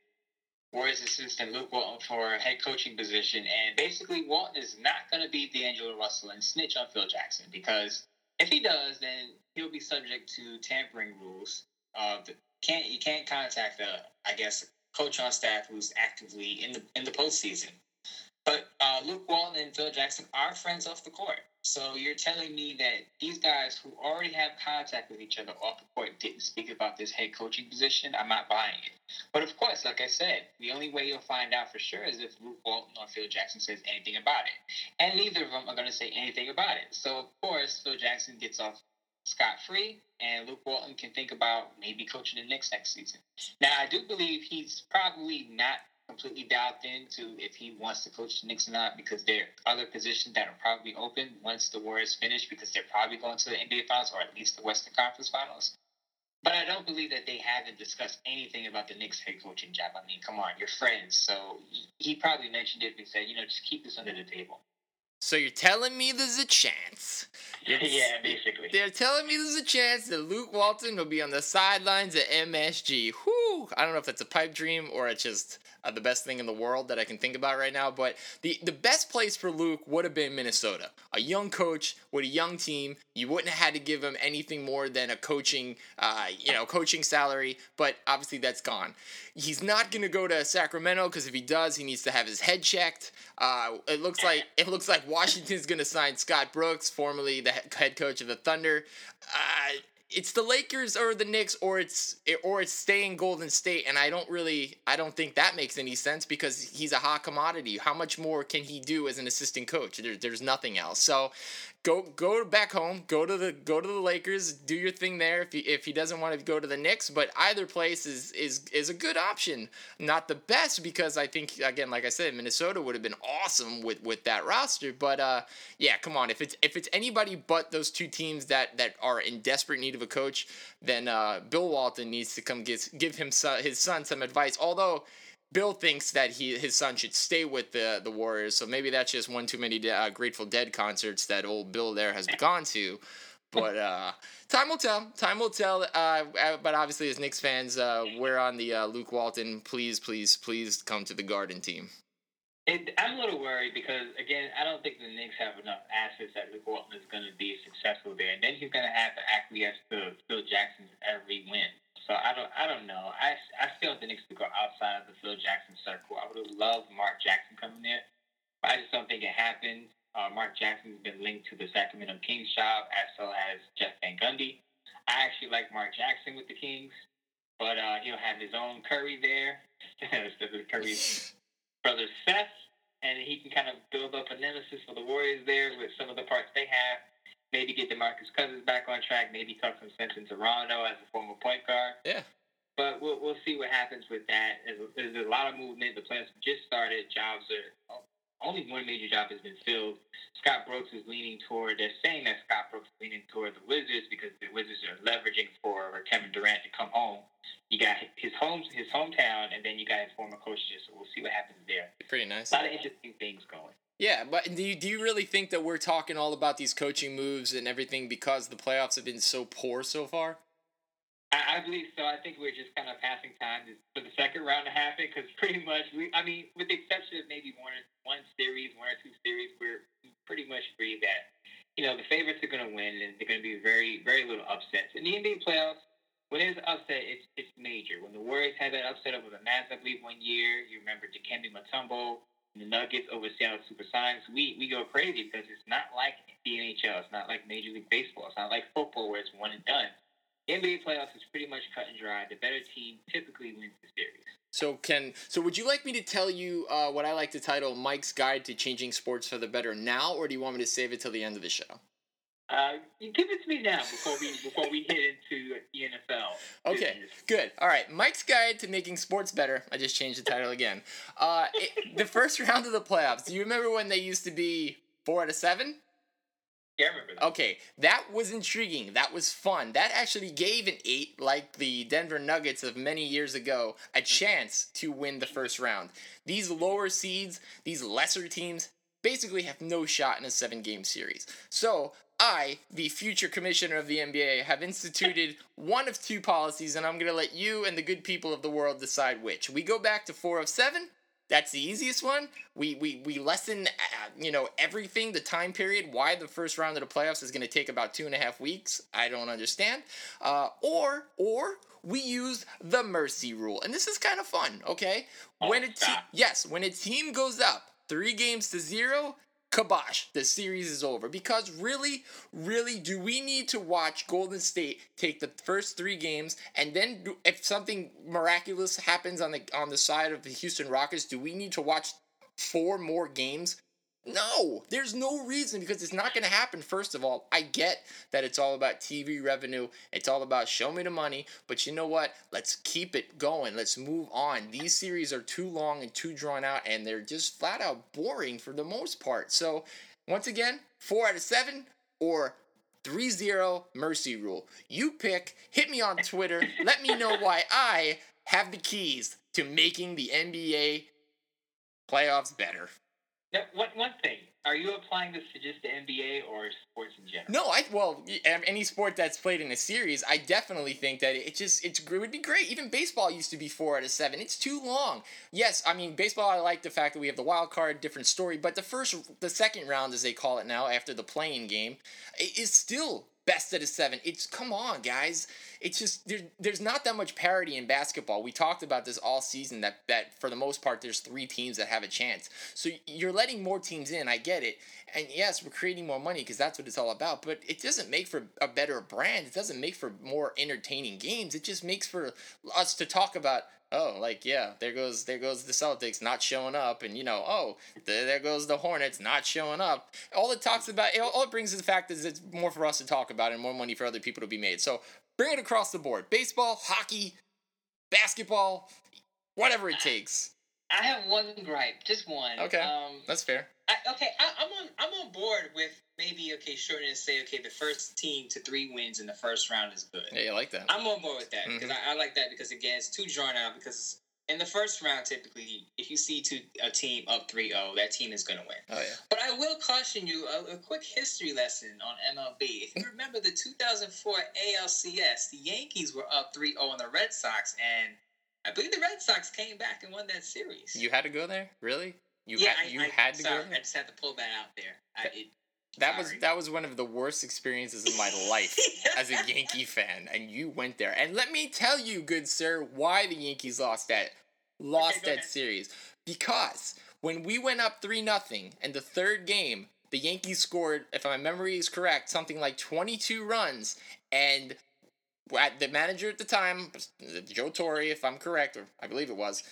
Warriors assistant Luke Walton for a head coaching position, and basically Walton is not going to be D'Angelo Russell and snitch on Phil Jackson, because if he does, then he'll be subject to tampering rules. Uh, can't you can't contact a I guess coach on staff who's actively in the in the postseason. But uh, Luke Walton and Phil Jackson are friends off the court, so you're telling me that these guys who already have contact with each other off the court didn't speak about this head coaching position? I'm not buying it. But of course, like I said, the only way you'll find out for sure is if Luke Walton or Phil Jackson says anything about it. And neither of them are going to say anything about it. So, of course, Phil Jackson gets off scot-free, and Luke Walton can think about maybe coaching the Knicks next season. Now, I do believe he's probably not completely dialed into if he wants to coach the Knicks or not, because there are other positions that are probably open once the Warriors finish, because they're probably going to the N B A Finals or at least the Western Conference Finals. But I don't believe that they haven't discussed anything about the Knicks head coaching job. I mean, come on, you're friends. So he probably mentioned it and said, you know, just keep this under the table. So you're telling me there's a chance. Yeah, basically. They're telling me there's a chance that Luke Walton will be on the sidelines at M S G. Whew. I don't know if that's a pipe dream or it's just uh, the best thing in the world that I can think about right now. But the, the best place for Luke would have been Minnesota. A young coach with a young team. You wouldn't have had to give him anything more than a coaching, uh, you know, coaching salary. But obviously that's gone. He's not going to go to Sacramento because if he does, he needs to have his head checked. Uh, it looks like it looks like Washington's going to sign Scott Brooks, formerly the head coach of the Thunder. Uh, it's the Lakers or the Knicks, or it's or it's staying Golden State, and I don't really, I don't think that makes any sense because he's a hot commodity. How much more can he do as an assistant coach? There, there's nothing else. So go go back home, go to the go to the Lakers, do your thing there. If he, if he doesn't want to go to the Knicks, but either place is is is a good option. Not the best because I think again, like I said, Minnesota would have been awesome with, with that roster. But uh, yeah, come on, if it's if it's anybody but those two teams that, that are in desperate need of a coach, then uh, Bill Walton needs to come give give him son, his son some advice. Although Bill thinks that he his son should stay with the the Warriors, so maybe that's just one too many uh, Grateful Dead concerts that old Bill there has gone to. But uh, time will tell. Time will tell. Uh, but obviously, as Knicks fans, uh, we're on the uh, Luke Walton. Please, please, please come to the Garden team. It, I'm a little worried because, again, I don't think the Knicks have enough assets that Luke Walton is going to be successful there, and then he's going to have to acquiesce to Phil Jackson's every win. So I don't, I don't know. I, I still think the Knicks could go outside of the Phil Jackson circle. I would have loved Mark Jackson coming there, but I just don't think it happened. Uh, Mark Jackson's been linked to the Sacramento Kings job, as well as Jeff Van Gundy. I actually like Mark Jackson with the Kings, but uh, he'll have his own Curry there. Curry's brother Seth, and he can kind of build up a nemesis for the Warriors there with some of the parts they have. Maybe get DeMarcus Cousins back on track. Maybe tuck some sense into Rondo as a former point guard. Yeah. But we'll we'll see what happens with that. There's, there's a lot of movement. The playoffs just started. Jobs are only one major job has been filled. Scott Brooks is leaning toward. They're saying that Scott Brooks is leaning toward the Wizards because the Wizards are leveraging for Kevin Durant to come home. You got his home, his hometown, and then you got his former coaches. So we'll see what happens there. Pretty nice. A lot of interesting things going. Yeah, but do you, do you really think that we're talking all about these coaching moves and everything because the playoffs have been so poor so far? I, I believe so. I think we're just kind of passing time for the second round to happen because pretty much, we, I mean, with the exception of maybe one, one series, one or two series, we're pretty much free that, you know, the favorites are going to win and they're going to be very, very little upsets. In the N B A playoffs, when there's an upset, it's it's major. When the Warriors had that upset over the Mavs, I believe, one year, you remember Dikembe Mutombo, the Nuggets over Seattle Supersonics, we, we go crazy because it's not like the N H L. It's not like Major League Baseball. It's not like football where it's one and done. The N B A playoffs is pretty much cut and dry. The better team typically wins the series. So can so would you like me to tell you uh, what I like to title Mike's Guide to Changing Sports for the Better now, or do you want me to save it till the end of the show? Uh, you give it to me now before we before we hit into the N F L. Okay, good. All right, Mike's Guide to Making Sports Better. I just changed the title again. Uh, it, the first round of the playoffs. Do you remember when they used to be four out of seven? Yeah, I remember that. Okay, that was intriguing. That was fun. That actually gave an eight, like the Denver Nuggets of many years ago, a chance to win the first round. These lower seeds, these lesser teams, basically have no shot in a seven-game series. So I, the future commissioner of the N B A, have instituted one of two policies, and I'm going to let you and the good people of the world decide which. We go back to four of seven. That's the easiest one. We we we lessen, uh, you know, everything, the time period, why the first round of the playoffs is going to take about two and a half weeks. I don't understand. Uh, or, or... we use the mercy rule. And this is kind of fun, okay? Oh, when a te- yes, when a team goes up three games to zero, kibosh, the series is over. Because really, really, do we need to watch Golden State take the first three games, and then do, if something miraculous happens on the on the side of the Houston Rockets, do we need to watch four more games? No, there's no reason because it's not going to happen, first of all. I get that it's all about T V revenue. It's all about show me the money. But you know what? Let's keep it going. Let's move on. These series are too long and too drawn out, and they're just flat out boring for the most part. So, once again, four out of seven or three zero mercy rule. You pick. Hit me on Twitter. Let me know why I have the keys to making the N B A playoffs better. One one thing, are you applying this to just the N B A or sports in general? No, I well, any sport that's played in a series, I definitely think that it just it's, it would be great. Even baseball used to be four out of seven. It's too long. Yes, I mean baseball. I like the fact that we have the wild card, different story. But the first, the second round, as they call it now, after the play-in game, is still best out of seven. It's come on, guys. It's just there, there's not that much parity in basketball. We talked about this all season that, that for the most part there's three teams that have a chance. So you're letting more teams in, I get it. And yes, we're creating more money because that's what it's all about. But it doesn't make for a better brand. It doesn't make for more entertaining games. It just makes for us to talk about, oh, like, yeah, there goes there goes the Celtics not showing up. And, you know, oh, there, there goes the Hornets not showing up. All it talks about, all it brings is the fact is it's more for us to talk about and more money for other people to be made. So bring it across the board. Baseball, hockey, basketball, whatever it takes. I have one gripe, just one. Okay, um, that's fair. I, okay, I, I'm on I'm on board with maybe, okay, shortening and say, okay, the first team to three wins in the first round is good. Yeah, you like that. I'm on board with that because mm-hmm. I, I like that because, again, it's too drawn out because in the first round, typically, if you see two, a team up three oh, that team is going to win. Oh, yeah. But I will caution you, a, a quick history lesson on M L B. If you remember the two thousand four A L C S, the Yankees were up three oh on the Red Sox, and I believe the Red Sox came back and won that series. You had to go there? Really? You yeah, had, I, you I, had to sorry, go there? I just had to pull that out there. I, it, that sorry. was that was one of the worst experiences of my life as a Yankee fan, and you went there. And let me tell you, good sir, why the Yankees lost that lost okay, that ahead. series. Because when we went up three nothing in the third game, the Yankees scored, if my memory is correct, something like twenty-two runs, and the manager at the time, Joe Torre, if I'm correct, or I believe it was,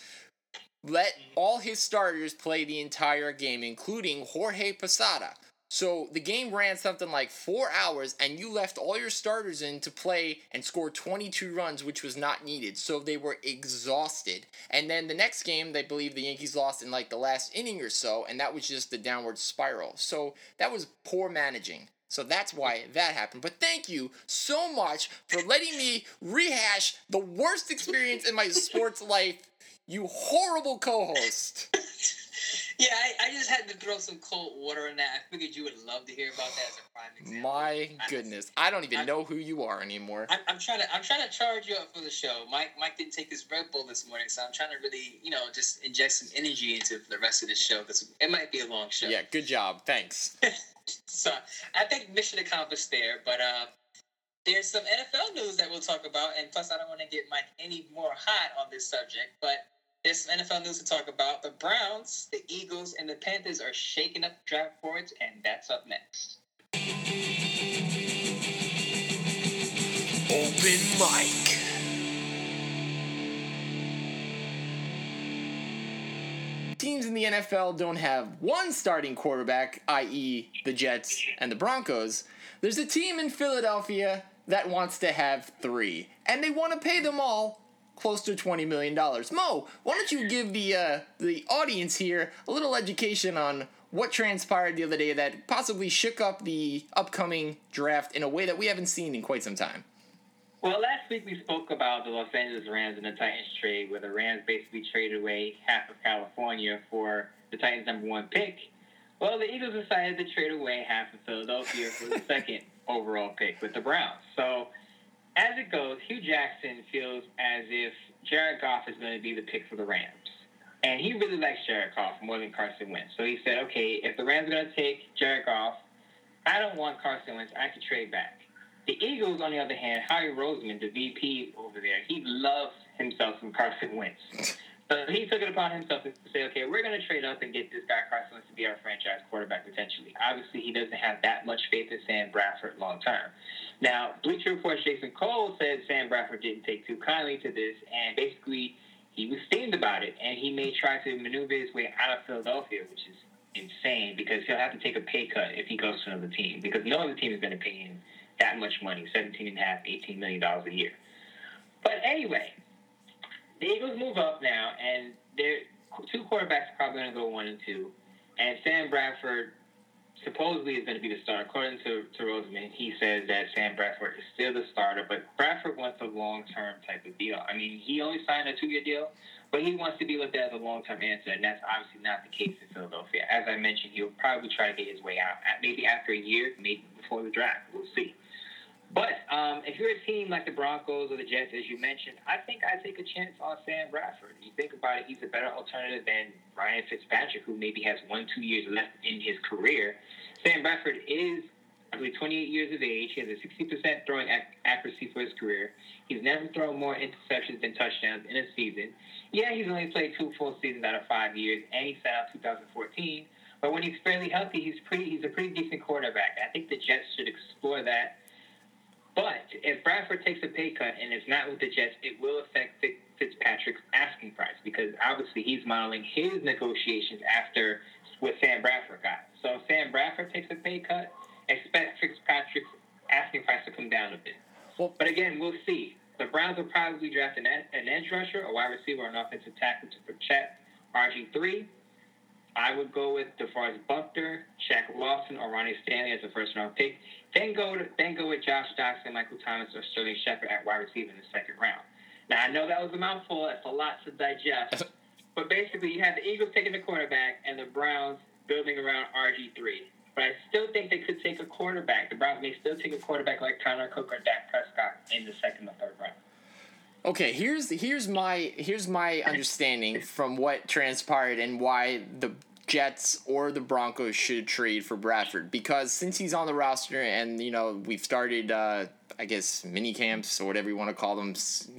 let all his starters play the entire game, including Jorge Posada. So the game ran something like four hours, and you left all your starters in to play and score twenty-two runs, which was not needed. So they were exhausted. And then the next game, they believe the Yankees lost in like the last inning or so, and that was just the downward spiral. So that was poor managing. So that's why that happened. But thank you so much for letting me rehash the worst experience in my sports life, you horrible co-host. Yeah, I, I just had to throw some cold water in that. I figured you would love to hear about that as a prime example. My goodness, I don't even I'm, know who you are anymore. I'm, I'm trying to I'm trying to charge you up for the show. Mike Mike didn't take his Red Bull this morning, so I'm trying to really, you know, just inject some energy into the rest of the show because it might be a long show. Yeah, good job. Thanks. So I think mission accomplished there, but uh, there's some N F L news that we'll talk about, and plus I don't want to get Mike any more hot on this subject, but there's some N F L news to talk about. The Browns, the Eagles, and the Panthers are shaking up draft boards, and that's up next. Open mic. Teams in the N F L don't have one starting quarterback, that is the Jets and the Broncos. There's a team in Philadelphia that wants to have three, and they want to pay them all close to twenty million dollars. Mo, why don't you give the uh, the audience here a little education on what transpired the other day that possibly shook up the upcoming draft in a way that we haven't seen in quite some time? Well, last week we spoke about the Los Angeles Rams and the Titans trade, where the Rams basically traded away half of California for the Titans' number one pick. Well, the Eagles decided to trade away half of Philadelphia for the second overall pick with the Browns. So, as it goes, Hugh Jackson feels as if Jared Goff is going to be the pick for the Rams. And he really likes Jared Goff more than Carson Wentz. So he said, okay, if the Rams are going to take Jared Goff, I don't want Carson Wentz. I could trade back. The Eagles, on the other hand, Howie Roseman, the V P over there, he loves himself some Carson Wentz. So he took it upon himself to say, okay, we're going to trade up and get this guy Carson Wentz to be our franchise quarterback potentially. Obviously, he doesn't have that much faith in Sam Bradford long term. Now, Bleacher Report's Jason Cole said Sam Bradford didn't take too kindly to this, and basically he was steamed about it, and he may try to maneuver his way out of Philadelphia, which is insane because he'll have to take a pay cut if he goes to another team because no other team is going to pay him that much money, seventeen and a half, eighteen million dollars a year. But anyway, the Eagles move up now, and their two quarterbacks are probably going to go one and two. And Sam Bradford supposedly is going to be the starter. According to, to Roseman, he says that Sam Bradford is still the starter, but Bradford wants a long-term type of deal. I mean, he only signed a two-year deal, but he wants to be looked at as a long-term answer, and that's obviously not the case in Philadelphia. As I mentioned, he'll probably try to get his way out, maybe after a year, maybe before the draft. We'll see. But um, if you're a team like the Broncos or the Jets, as you mentioned, I think I'd take a chance on Sam Bradford. You think about it, he's a better alternative than Ryan Fitzpatrick, who maybe has one, two years left in his career. Sam Bradford is, I believe, twenty-eight years of age. He has a sixty percent throwing ac- accuracy for his career. He's never thrown more interceptions than touchdowns in a season. Yeah, he's only played two full seasons out of five years, and he sat out two thousand fourteen. But when he's fairly healthy, he's pretty. He's a pretty decent quarterback. I think the Jets should explore that. But if Bradford takes a pay cut and it's not with the Jets, it will affect Fitzpatrick's asking price because obviously he's modeling his negotiations after what Sam Bradford got. So if Sam Bradford takes a pay cut, expect Fitzpatrick's asking price to come down a bit. Well, but again, we'll see. The Browns will probably draft an edge rusher, a wide receiver, or an offensive tackle to protect R G three. I would go with DeForest Buckner, Shaq Lawson, or Ronnie Stanley as a first-round pick. Then go to, then go with Josh Doxson, Michael Thomas, or Sterling Shepard at wide receiver in the second round. Now, I know that was a mouthful. That's a lot to digest. But basically, you have the Eagles taking the quarterback and the Browns building around R G three. But I still think they could take a quarterback. The Browns may still take a quarterback like Connor Cook or Dak Prescott in the second or third round. Okay, here's here's my here's my understanding from what transpired and why the Jets or the Broncos should trade for Bradford, because since he's on the roster and, you know, we've started, uh, I guess, mini camps or whatever you want to call them,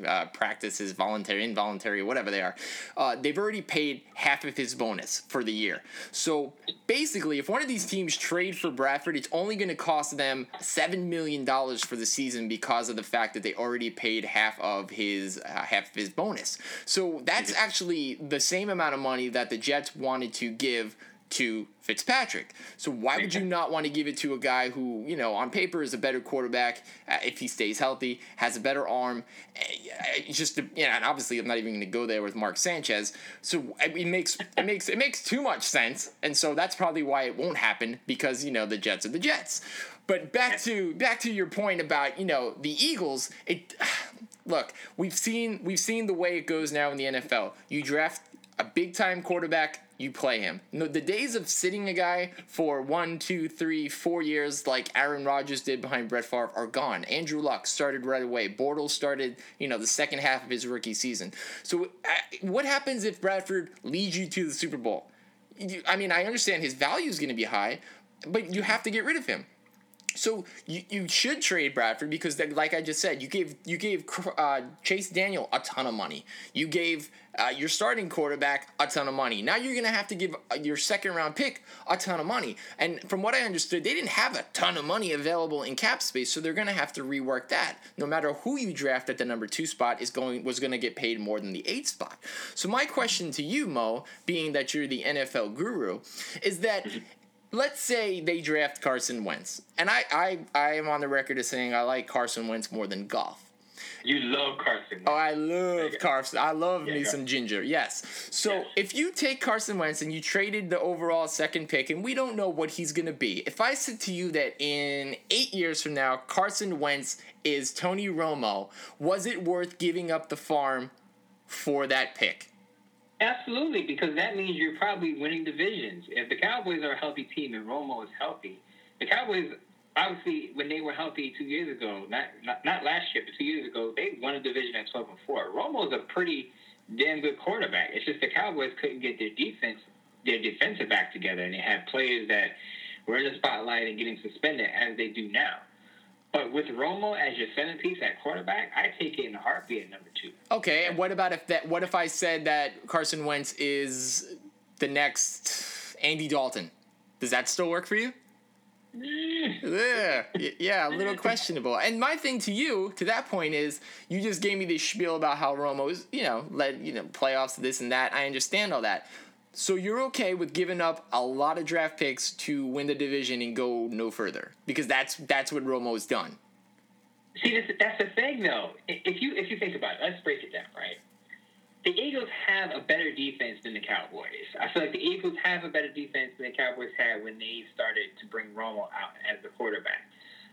uh, practices, voluntary, involuntary, whatever they are, uh, they've already paid half of his bonus for the year. So basically, if one of these teams trade for Bradford, it's only going to cost them seven million dollars for the season because of the fact that they already paid half of his uh, half of his bonus. So that's actually the same amount of money that the Jets wanted to give to Fitzpatrick. So why would you not want to give it to a guy who, you know, on paper is a better quarterback uh, if he stays healthy, has a better arm? It's just, you know, and obviously I'm not even going to go there with Mark Sanchez. So it makes it makes it makes too much sense, and so that's probably why it won't happen because, you know, the Jets are the Jets. But back to back to your point about, you know, the Eagles. It look, we've seen we've seen the way it goes now in the N F L. You draft a big time quarterback. you play him. No, the days of sitting a guy for one, two, three, four years like Aaron Rodgers did behind Brett Favre are gone. Andrew Luck started right away. Bortles started, you know, the second half of his rookie season. So what happens if Bradford leads you to the Super Bowl? I mean, I understand his value is going to be high, but you have to get rid of him. So you, you should trade Bradford because, they, like I just said, you gave you gave uh, Chase Daniel a ton of money. You gave uh, your starting quarterback a ton of money. Now you're going to have to give your second-round pick a ton of money. And from what I understood, they didn't have a ton of money available in cap space, so they're going to have to rework that. No matter who you draft at the number two spot is going was going to get paid more than the eight spot. So my question to you, Mo, being that you're the N F L guru, is that – let's say they draft Carson Wentz. And I, I, I am on the record as saying I like Carson Wentz more than Goff. You love Carson Wentz. Oh, I love Carson. I love yeah, me some ginger. Yes. So yes. If you take Carson Wentz and you traded the overall second pick, and we don't know what he's going to be. If I said to you that in eight years from now, Carson Wentz is Tony Romo, was it worth giving up the farm for that pick? Absolutely, because that means you're probably winning divisions. If the Cowboys are a healthy team and Romo is healthy, the Cowboys, obviously, when they were healthy two years ago, not not, not last year, but two years ago, they won a division at twelve and four. Romo's a pretty damn good quarterback. It's just the Cowboys couldn't get their defense, their defensive back together, and they had players that were in the spotlight and getting suspended as they do now. But with Romo as your centerpiece at quarterback, I take it in a heartbeat at number two. Okay, and what about if that? What if I said that Carson Wentz is the next Andy Dalton? Does that still work for you? yeah, yeah, a little questionable. And my thing to you, to that point, is you just gave me this spiel about how Romo's, you know, led, you know, playoffs, this and that. I understand all that. So you're okay with giving up a lot of draft picks to win the division and go no further because that's that's what Romo's done. See, that's, that's the thing, though. If you if you think about it, let's break it down, right? The Eagles have a better defense than the Cowboys. I feel like the Eagles have a better defense than the Cowboys had when they started to bring Romo out as the quarterback.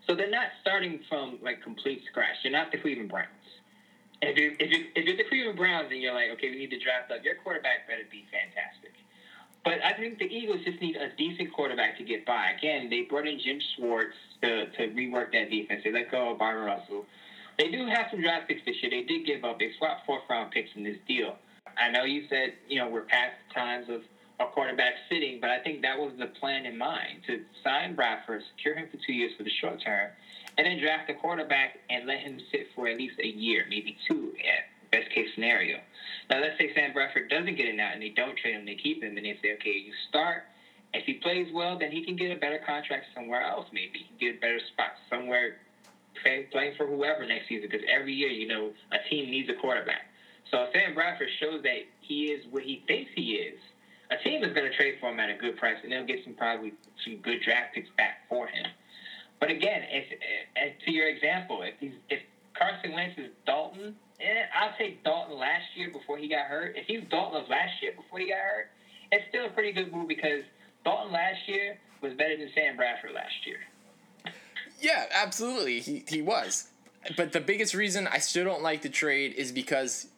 So they're not starting from like complete scratch. They're not the Cleveland Browns. If you're, if, you're, if you're the Cleveland Browns and you're like, okay, we need to draft up, your quarterback better be fantastic. But I think the Eagles just need a decent quarterback to get by. Again, they brought in Jim Schwartz to, to rework that defense. They let go of Byron Russell. They do have some draft picks this year. They did give up. They swapped fourth-round picks in this deal. I know you said, you know, we're past the times of a quarterback sitting, but I think that was the plan in mind, to sign Bradford, secure him for two years for the short term, and then draft the quarterback and let him sit for at least a year, maybe two at best-case scenario. Now, let's say Sam Bradford doesn't get it out and they don't trade him, they keep him, and they say, okay, you start. If he plays well, then he can get a better contract somewhere else maybe. He can get a better spot somewhere playing for whoever next season because every year, you know, a team needs a quarterback. So if Sam Bradford shows that he is what he thinks he is, a team is going to trade for him at a good price, and they'll get some probably some good draft picks back for him. But again, if, if, if, to your example, if he's, if Carson Wentz is Dalton, eh, I'll take Dalton last year before he got hurt. If he's Dalton of last year before he got hurt, it's still a pretty good move because Dalton last year was better than Sam Bradford last year. Yeah, absolutely. He he was. But the biggest reason I still don't like the trade is because,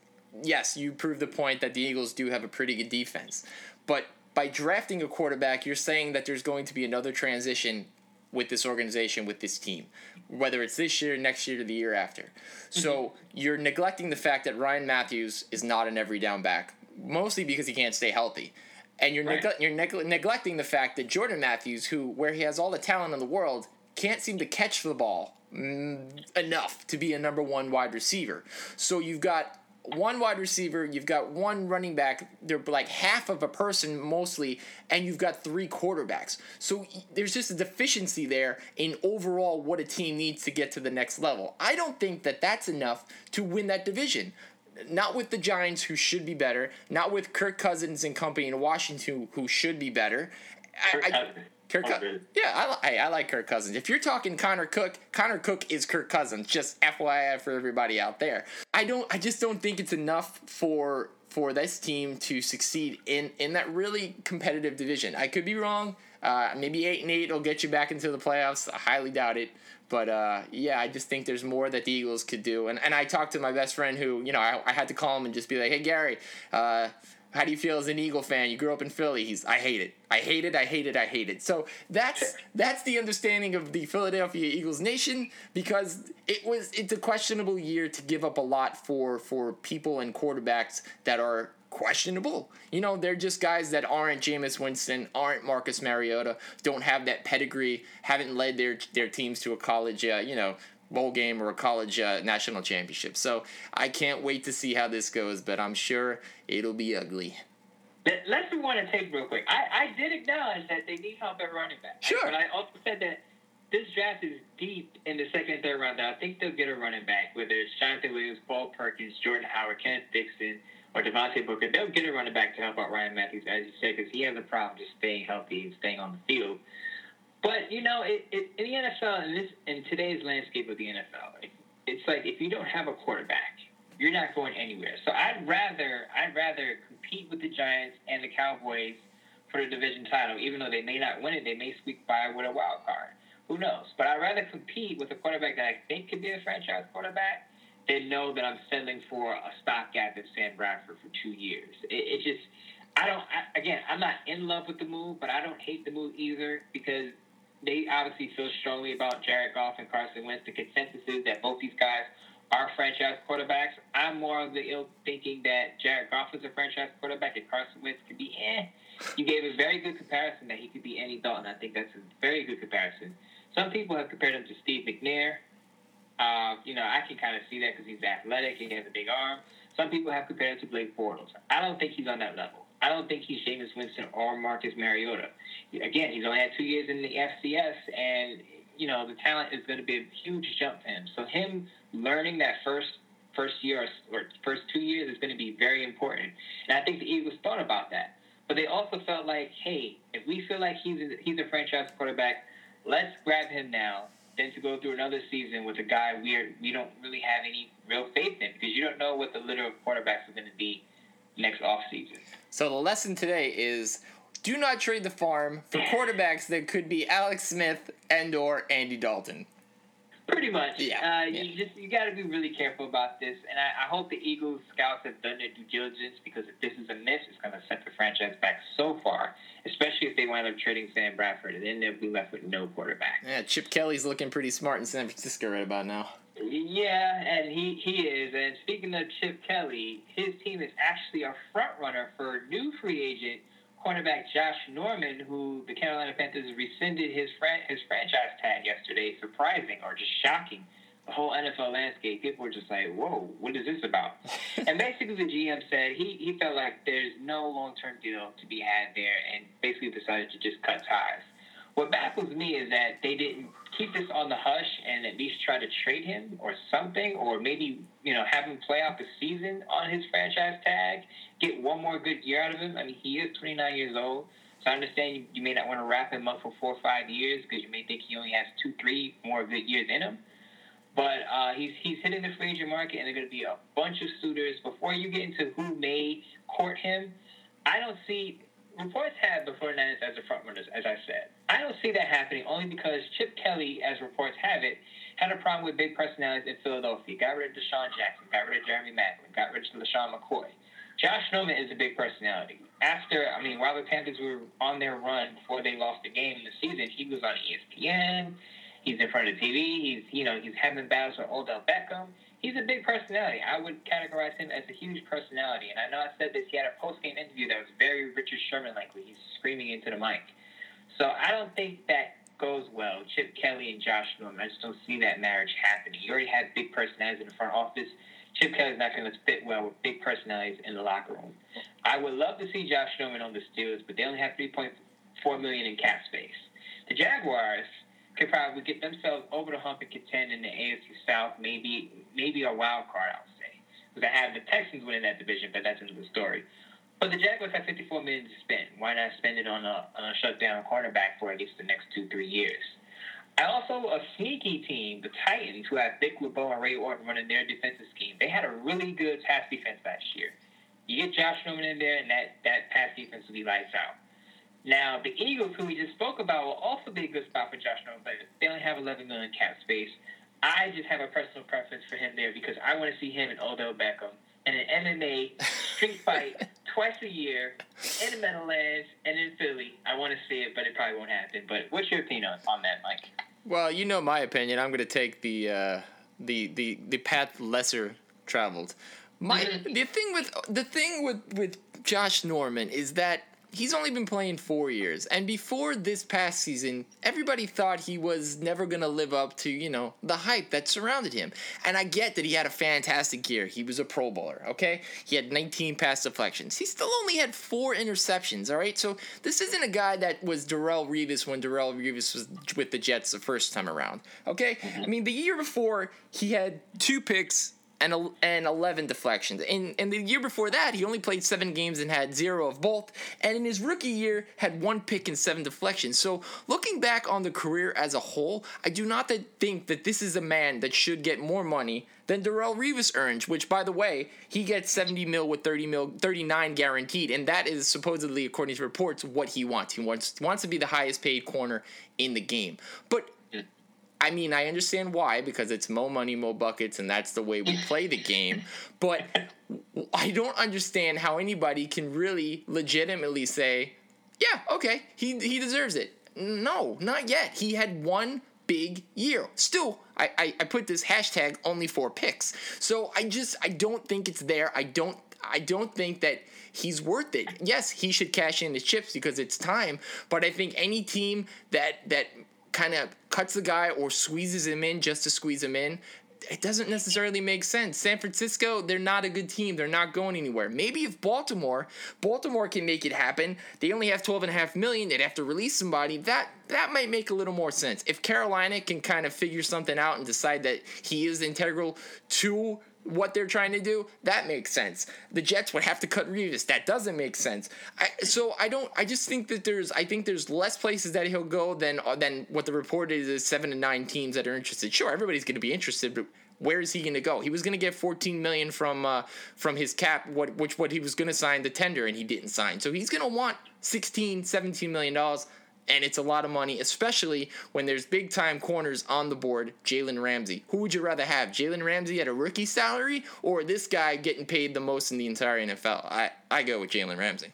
yes, you proved the point that the Eagles do have a pretty good defense. But by drafting a quarterback, you're saying that there's going to be another transition with this organization, with this team, whether it's this year, next year, or the year after. So you're neglecting the fact that Ryan Matthews is not an every down back, mostly because he can't stay healthy. And you're right. neg- you're neg- neglecting the fact that Jordan Matthews, who where he has all the talent in the world, can't seem to catch the ball mm, enough to be a number one wide receiver. So you've got one wide receiver, you've got one running back, they're like half of a person mostly, and you've got three quarterbacks. So there's just a deficiency there in overall what a team needs to get to the next level. I don't think that that's enough to win that division. Not with the Giants, who should be better, not with Kirk Cousins and company in Washington, who should be better. Kirk I, I, Kirk Cousins. Yeah, I, I like Kirk Cousins. If you're talking Connor Cook, Connor Cook is Kirk Cousins, just F Y I for everybody out there. I don't I just don't think it's enough for for this team to succeed in, in that really competitive division. I could be wrong. Uh, maybe eight and eight will get you back into the playoffs. I highly doubt it. But, uh, yeah, I just think there's more that the Eagles could do. And and I talked to my best friend who, you know, I, I had to call him and just be like, hey, Gary, uh, How do you feel as an Eagle fan? You grew up in Philly. He's, I hate it. I hate it. I hate it. I hate it. So that's that's the understanding of the Philadelphia Eagles nation, because it was it's a questionable year to give up a lot for for people and quarterbacks that are questionable. You know, they're just guys that aren't Jameis Winston, aren't Marcus Mariota, don't have that pedigree, haven't led their their teams to a college, uh, you know, bowl game or a college uh, national championship. So I can't wait to see how this goes, but I'm sure it'll be ugly. Let, let's do one and take real quick. I, I did acknowledge that they need help at running back. Sure. But I also said that this draft is deep in the second and third round. I think they'll get a running back, whether it's Jonathan Williams, Paul Perkins, Jordan Howard, Kenneth Dixon, or Devontae Booker. They'll get a running back to help out Ryan Matthews, as you said, because he has a problem just staying healthy and staying on the field. But, you know, it, it, in the N F L, in, this, in today's landscape of the N F L, it, it's like if you don't have a quarterback, you're not going anywhere. So I'd rather I'd rather compete with the Giants and the Cowboys for the division title, even though they may not win it. They may squeak by with a wild card. Who knows? But I'd rather compete with a quarterback that I think could be a franchise quarterback than know that I'm settling for a stopgap at Sam Bradford for two years. It, it just, I don't, I, again, I'm not in love with the move, but I don't hate the move either, because they obviously feel strongly about Jared Goff and Carson Wentz. The consensus is that both these guys are franchise quarterbacks. I'm more of the ilk thinking that Jared Goff is a franchise quarterback and Carson Wentz could be eh. You gave a very good comparison that he could be Andy Dalton. I think that's a very good comparison. Some people have compared him to Steve McNair. Uh, you know, I can kind of see that because he's athletic and he has a big arm. Some people have compared him to Blake Bortles. I don't think he's on that level. I don't think he's Jameis Winston or Marcus Mariota. Again, he's only had two years in the F C S, and, you know, the talent is going to be a huge jump for him. So him learning that first first year or, or first two years is going to be very important. And I think the Eagles thought about that. But they also felt like, hey, if we feel like he's a, he's a franchise quarterback, let's grab him now, than to go through another season with a guy we are, we don't really have any real faith in, because you don't know what the litter of quarterbacks is going to be next offseason. So the lesson today is do not trade the farm for quarterbacks that could be Alex Smith and or Andy Dalton. Pretty much. Yeah. Uh, yeah. You just you got to be really careful about this, and I, I hope the Eagles scouts have done their due diligence, because if this is a miss, it's going to set the franchise back so far, especially if they wind up trading Sam Bradford, and then they'll be left with no quarterback. Yeah, Chip Kelly's looking pretty smart in San Francisco right about now. Yeah, and he, he is. And speaking of Chip Kelly, his team is actually a front runner for a new free agent cornerback Josh Norman, who the Carolina Panthers rescinded his fran- his franchise tag yesterday. Surprising, or just shocking. The whole N F L landscape, people were just like, whoa, what is this about? And basically the G M said he, he felt like there's no long-term deal to be had there, and basically decided to just cut ties. What baffles me is that they didn't keep this on the hush and at least try to trade him or something, or maybe, you know, have him play out the season on his franchise tag, get one more good year out of him. I mean, he is twenty-nine years old, so I understand you, you may not want to wrap him up for four or five years because you may think he only has two, three more good years in him. But uh, he's he's hitting the free agent market, and there are going to be a bunch of suitors. Before you get into who may court him, I don't see – reports had the forty-niners as the front runners, as I said. I don't see that happening, only because Chip Kelly, as reports have it, had a problem with big personalities in Philadelphia. Got rid of Deshaun Jackson, got rid of Jeremy Macklin, got rid of LeSean McCoy. Josh Norman is a big personality. After, I mean, while the Panthers were on their run before they lost the game in the season, he was on E S P N. He's in front of the T V. He's, you know, he's having battles with Odell Beckham. He's a big personality. I would categorize him as a huge personality. And I know I said this. He had a post-game interview that was very Richard Sherman-like, where he's screaming into the mic. So I don't think that goes well. Chip Kelly and Josh Norman, I just don't see that marriage happening. You already had big personalities in the front office. Chip Kelly's not going to fit well with big personalities in the locker room. I would love to see Josh Norman on the Steelers, but they only have three point four million dollars in cap space. The Jaguars could probably get themselves over the hump and contend in the A F C South, maybe maybe a wild card, I would say. Because I have the Texans winning that division, but that's another story. But the Jaguars have fifty-four million dollars to spend. Why not spend it on a, on a shutdown cornerback for at least the next two, three years? I also, a sneaky team, the Titans, who have Vic Lebeau and Ray Orton running their defensive scheme, they had a really good pass defense last year. You get Josh Norman in there, and that, that pass defense will be lights out. Now, the Eagles, who we just spoke about, will also be a good spot for Josh Norman, but they only have eleven million dollars cap space. I just have a personal preference for him there because I want to see him and Odell Beckham in an M M A street fight twice a year in the Meadowlands and in Philly. I want to see it, but it probably won't happen. But what's your opinion on, on that, Mike? Well, you know my opinion. I'm going to take the uh, the the the path lesser traveled. My mm-hmm. the thing with the thing with, with Josh Norman is that he's only been playing four years, and before this past season, everybody thought he was never going to live up to, you know, the hype that surrounded him. And I get that he had a fantastic year. He was a Pro Bowler, okay? He had nineteen pass deflections. He still only had four interceptions, all right? So this isn't a guy that was Darrelle Revis when Darrelle Revis was with the Jets the first time around, okay? I mean, the year before, he had two picks and and eleven deflections. And, and the year before that, he only played seven games and had zero of both. And in his rookie year, had one pick and seven deflections. So looking back on the career as a whole, I do not think that this is a man that should get more money than Darrelle Revis earned, which, by the way, he gets seventy mil with thirty mil, thirty-nine guaranteed, and that is supposedly, according to reports, what he wants. He wants, wants to be the highest-paid corner in the game. But I mean, I understand why, because it's mo money, mo buckets, and that's the way we play the game. But I don't understand how anybody can really legitimately say, yeah, okay, he he deserves it. No, not yet. He had one big year. Still, I, I, I put this hashtag only four picks. So I just I don't think it's there. I don't I don't think that he's worth it. Yes, he should cash in his chips because it's time. But I think any team that that kind of cuts the guy or squeezes him in just to squeeze him in, it doesn't necessarily make sense. San Francisco, they're not a good team. They're not going anywhere. Maybe if Baltimore, Baltimore can make it happen. They only have twelve and a half million. They'd have to release somebody. That that might make a little more sense. If Carolina can kind of figure something out and decide that he is integral to what they're trying to do, that makes sense. The Jets would have to cut Revis. That doesn't make sense. I, so I don't. I just think that there's. I think there's less places that he'll go than than what the report is. Is seven to nine teams that are interested. Sure, everybody's going to be interested, but where is he going to go? He was going to get fourteen million dollars from uh, from his cap, what which what he was going to sign the tender, and he didn't sign. So he's going to want sixteen, seventeen million dollars, and it's a lot of money, especially when there's big time corners on the board. Jalen Ramsey. Who would you rather have? Jalen Ramsey at a rookie salary, or this guy getting paid the most in the entire N F L? I, I go with Jalen Ramsey.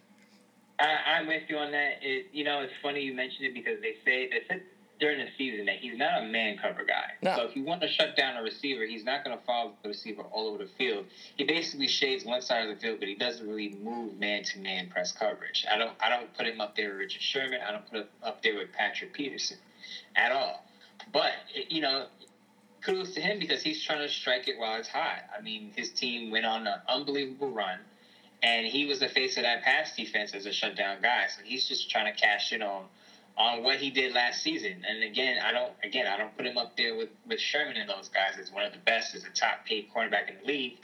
I, I'm with you on that. It, you know, it's funny you mentioned it because they say they said during the season that he's not a man cover guy. No. So if you want to shut down a receiver, he's not going to follow the receiver all over the field. He basically shades one side of the field, but he doesn't really move man-to-man press coverage. I don't I don't put him up there with Richard Sherman. I don't put him up there with Patrick Peterson at all. But, you know, kudos to him because he's trying to strike it while it's hot. I mean, his team went on an unbelievable run, and he was the face of that pass defense as a shutdown guy. So he's just trying to cash in on on what he did last season. And again, I don't again I don't put him up there with, with Sherman and those guys as one of the best, as a top paid cornerback in the league.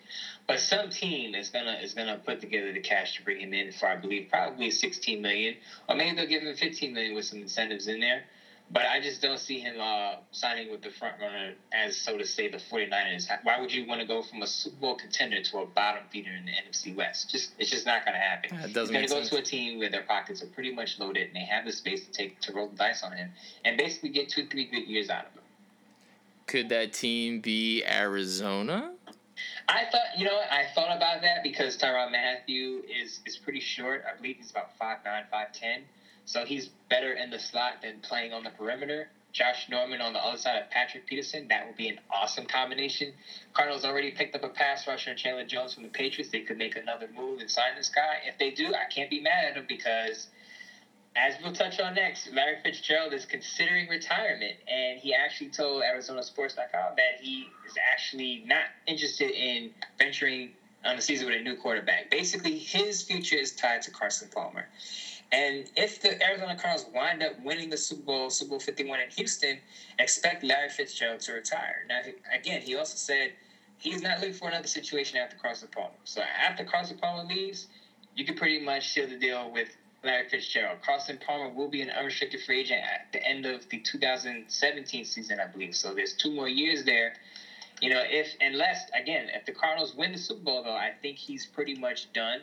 But some team is gonna is gonna put together the cash to bring him in for, I believe, probably sixteen million. Or maybe they'll give him fifteen million with some incentives in there. But I just don't see him uh, signing with the front runner, as so to say, the 49ers. Why would you want to go from a Super Bowl contender to a bottom feeder in the N F C West? Just It's just not going to happen. He's going to go to a team where their pockets are pretty much loaded and they have the space to take to roll the dice on him and basically get two, three good years out of him. Could that team be Arizona? I thought, you know, I thought about that because Tyrann Mathieu is, is pretty short. I believe he's about five nine, five ten. So he's better in the slot than playing on the perimeter. Josh Norman on the other side of Patrick Peterson, that would be an awesome combination. Cardinals already picked up a pass rusher and Chandler Jones from the Patriots. They could make another move and sign this guy. If they do, I can't be mad at them because, as we'll touch on next, Larry Fitzgerald is considering retirement. And he actually told Arizona Sports dot com that he is actually not interested in venturing on the season with a new quarterback. Basically, his future is tied to Carson Palmer. And if the Arizona Cardinals wind up winning the Super Bowl, Super Bowl fifty-one in Houston, expect Larry Fitzgerald to retire. Now, again, he also said he's not looking for another situation after Carson Palmer. So after Carson Palmer leaves, you can pretty much seal the deal with Larry Fitzgerald. Carson Palmer will be an unrestricted free agent at the end of the two thousand seventeen season, I believe. So there's two more years there. You know, if unless, again, if the Cardinals win the Super Bowl, though, I think he's pretty much done.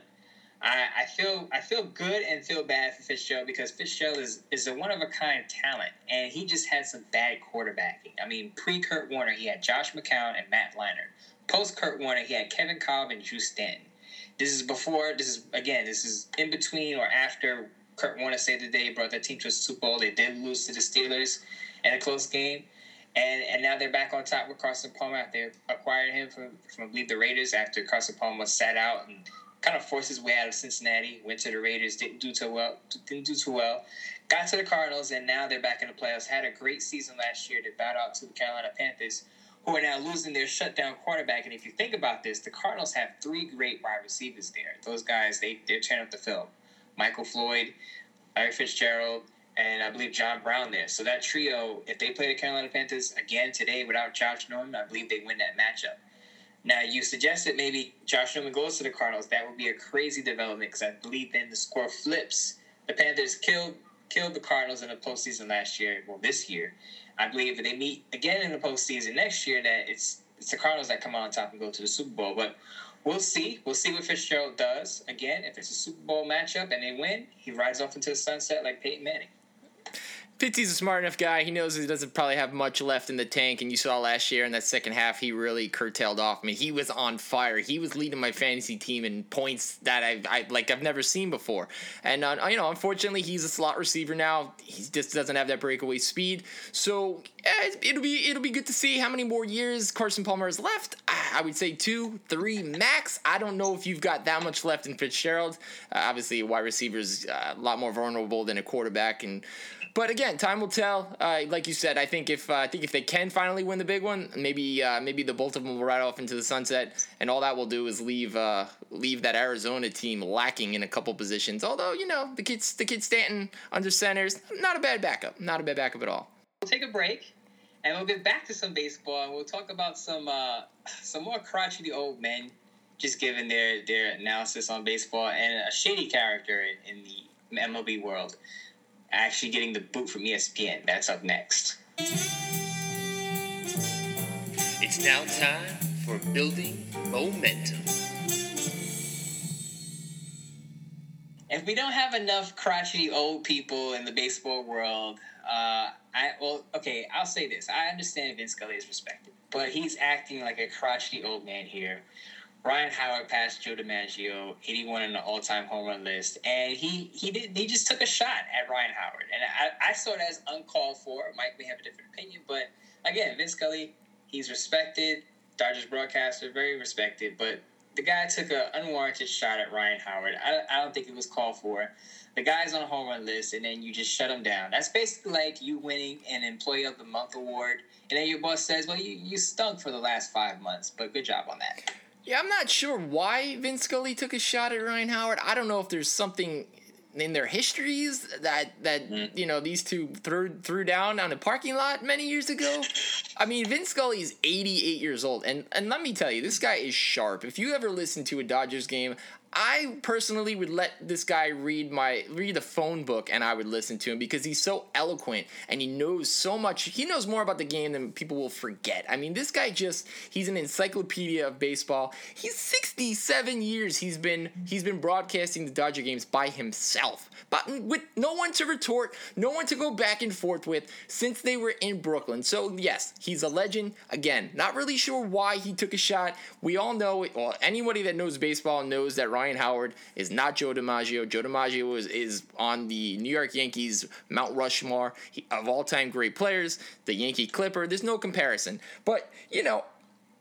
I, I feel I feel good and feel bad for Fitzgerald because Fitzgerald is, is a one-of-a-kind talent, and he just had some bad quarterbacking. I mean, pre-Kurt Warner, he had Josh McCown and Matt Leinart. Post-Kurt Warner, he had Kevin Cobb and Drew Stanton. This is before, this is, again, this is in between or after Kurt Warner saved the day, brought that team to the Super Bowl. They did lose to the Steelers in a close game. And and now they're back on top with Carson Palmer after they acquired him from, from, I believe, the Raiders after Carson Palmer sat out and kind of forced his way out of Cincinnati, went to the Raiders, didn't do too well, didn't do too well, got to the Cardinals, and now they're back in the playoffs. Had a great season last year to bow out to the Carolina Panthers, who are now losing their shutdown quarterback. And if you think about this, the Cardinals have three great wide receivers there. Those guys, they, they're tearing up the film. Michael Floyd, Larry Fitzgerald, and I believe John Brown there. So that trio, if they play the Carolina Panthers again today without Josh Norman, I believe they win that matchup. Now, you suggested maybe Josh Norman goes to the Cardinals. That would be a crazy development because I believe then the score flips. The Panthers killed killed the Cardinals in the postseason last year. Well, this year. I believe if they meet again in the postseason next year, that it's it's the Cardinals that come out on top and go to the Super Bowl. But we'll see. We'll see what Fitzgerald does. Again, if it's a Super Bowl matchup and they win, he rides off into the sunset like Peyton Manning. Pitsy's a smart enough guy. He knows he doesn't probably have much left in the tank, and you saw last year in that second half he really curtailed off. I mean, he was on fire. He was leading my fantasy team in points that I, I like I've never seen before. And uh, you know, unfortunately, he's a slot receiver now. He just doesn't have that breakaway speed. So eh, it'll be it'll be good to see how many more years Carson Palmer has left. I, I would say two, three max. I don't know if you've got that much left in Fitzgerald. Uh, obviously, wide receiver's uh, a lot more vulnerable than a quarterback, and but again. Time will tell. Uh, like you said, I think if uh, I think if they can finally win the big one, maybe uh, maybe the both of them will ride off into the sunset, and all that will do is leave uh, leave that Arizona team lacking in a couple positions. Although you know the kids, the kid Stanton under centers, not a bad backup, not a bad backup at all. We'll take a break, and we'll get back to some baseball, and we'll talk about some uh, some more crotchety old men just giving their their analysis on baseball and a shady character in the M L B world. Actually getting the boot from E S P N. That's up next. It's now time for Building Momentum. If we don't have enough crotchety old people in the baseball world, uh, I well, okay, I'll say this. I understand Vin Scully is respected, but he's acting like a crotchety old man here. Ryan Howard passed Joe DiMaggio, eighty-one in the all-time home run list, and he he did he just took a shot at Ryan Howard, and I, I saw it as uncalled for. Mike may have a different opinion, but again, Vin Scully, he's respected, Dodgers broadcaster, very respected, but the guy took an unwarranted shot at Ryan Howard. I, I don't think it was called for. The guy's on a home run list, and then you just shut him down. That's basically like you winning an Employee of the Month award, and then your boss says, well, you, you stunk for the last five months, but good job on that. Yeah, I'm not sure why Vin Scully took a shot at Ryan Howard. I don't know if there's something in their histories that, that mm. you know, these two threw, threw down on a parking lot many years ago. I mean, Vin Scully is eighty-eight years old, and, and let me tell you, this guy is sharp. If you ever listen to a Dodgers game, I personally would let this guy read my read the phone book, and I would listen to him because he's so eloquent and he knows so much. He knows more about the game than people will forget. I mean, this guy just he's an encyclopedia of baseball. He's sixty-seven years he's been he's been broadcasting the Dodger games by himself, but with no one to retort, no one to go back and forth with since they were in Brooklyn. So yes, he's a legend. Again, not really sure why he took a shot. We all know, or anybody that knows baseball knows that Ryan Ryan Howard is not Joe DiMaggio. Joe DiMaggio is, is on the New York Yankees Mount Rushmore he, of all-time great players, the Yankee Clipper. There's no comparison. But, you know,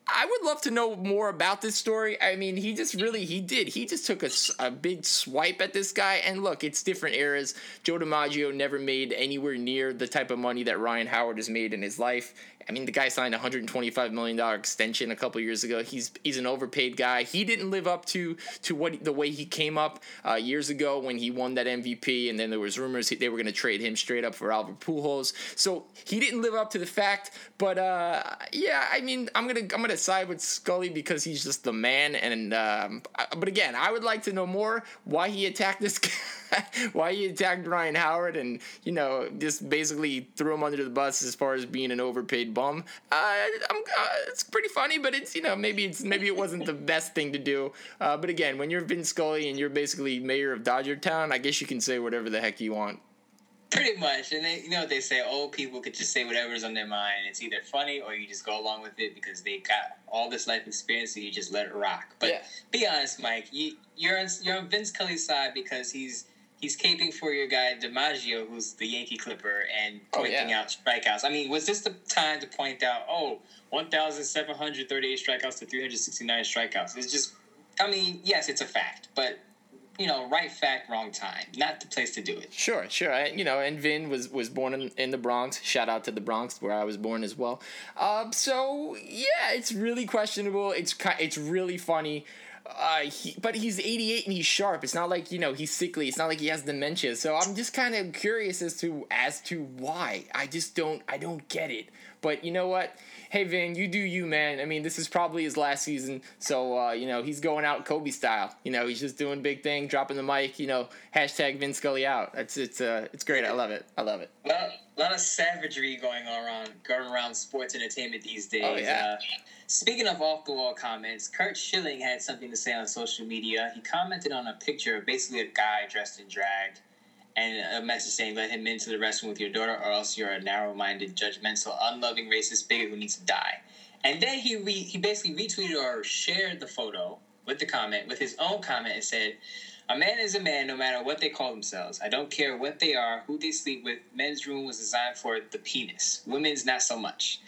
I would love to know more about this story. I mean, he just really, he did. He just took a, a big swipe at this guy. And look, it's different eras. Joe DiMaggio never made anywhere near the type of money that Ryan Howard has made in his life. I mean, the guy signed a one hundred twenty-five million dollars extension a couple years ago. He's he's an overpaid guy. He didn't live up to to what the way he came up uh, years ago when he won that M V P, and then there was rumors they were going to trade him straight up for Albert Pujols. So he didn't live up to the fact. But uh, yeah, I mean, I'm gonna I'm gonna side with Scully because he's just the man. And um, but again, I would like to know more why he attacked this guy. Why he attacked Ryan Howard and, you know, just basically threw him under the bus as far as being an overpaid bum. Uh, I'm, uh, it's pretty funny, but it's, you know, maybe it's maybe it wasn't the best thing to do. Uh, but again, when you're Vin Scully and you're basically mayor of Dodger Town, I guess you can say whatever the heck you want. Pretty much. And they, you know what they say, old people could just say whatever's on their mind. It's either funny or you just go along with it because they got all this life experience, so you just let it rock. But yeah. Be honest, Mike, you, you're on, you're on Vince Cully's side because he's he's caping for your guy DiMaggio, who's the Yankee Clipper, and pointing oh, yeah. out strikeouts. I mean, was this the time to point out, oh, one thousand seven hundred thirty-eight strikeouts to three hundred sixty-nine strikeouts? It's just, I mean, yes, it's a fact, but... You know, right fact, wrong time. Not the place to do it. Sure, sure. I, you know, and Vin was, was born in, in the Bronx. Shout out to the Bronx, where I was born as well. Um, so yeah, it's really questionable. It's it's really funny. Uh, he, but he's eighty-eight and he's sharp. It's not like, you know, he's sickly. It's not like he has dementia. So I'm just kind of curious as to as to why. I just don't I don't get it. But you know what? Hey, Vin, you do you, man. I mean, this is probably his last season. So, uh, you know, he's going out Kobe style. You know, he's just doing big thing, dropping the mic, you know, hashtag Vin Scully out. It's it's uh, it's great. I love it. I love it. Well, a lot of savagery going on around, going around sports entertainment these days. Oh, yeah. Uh, speaking of off-the-wall comments, Kurt Schilling had something to say on social media. He commented on a picture of basically a guy dressed in drag. And a message saying, let him into the restroom with your daughter or else you're a narrow-minded, judgmental, unloving, racist bigot who needs to die. And then he re- he basically retweeted or shared the photo with the comment, with his own comment, and said, a man is a man no matter what they call themselves. I don't care what they are, who they sleep with. Men's room was designed for the penis. Women's, not so much.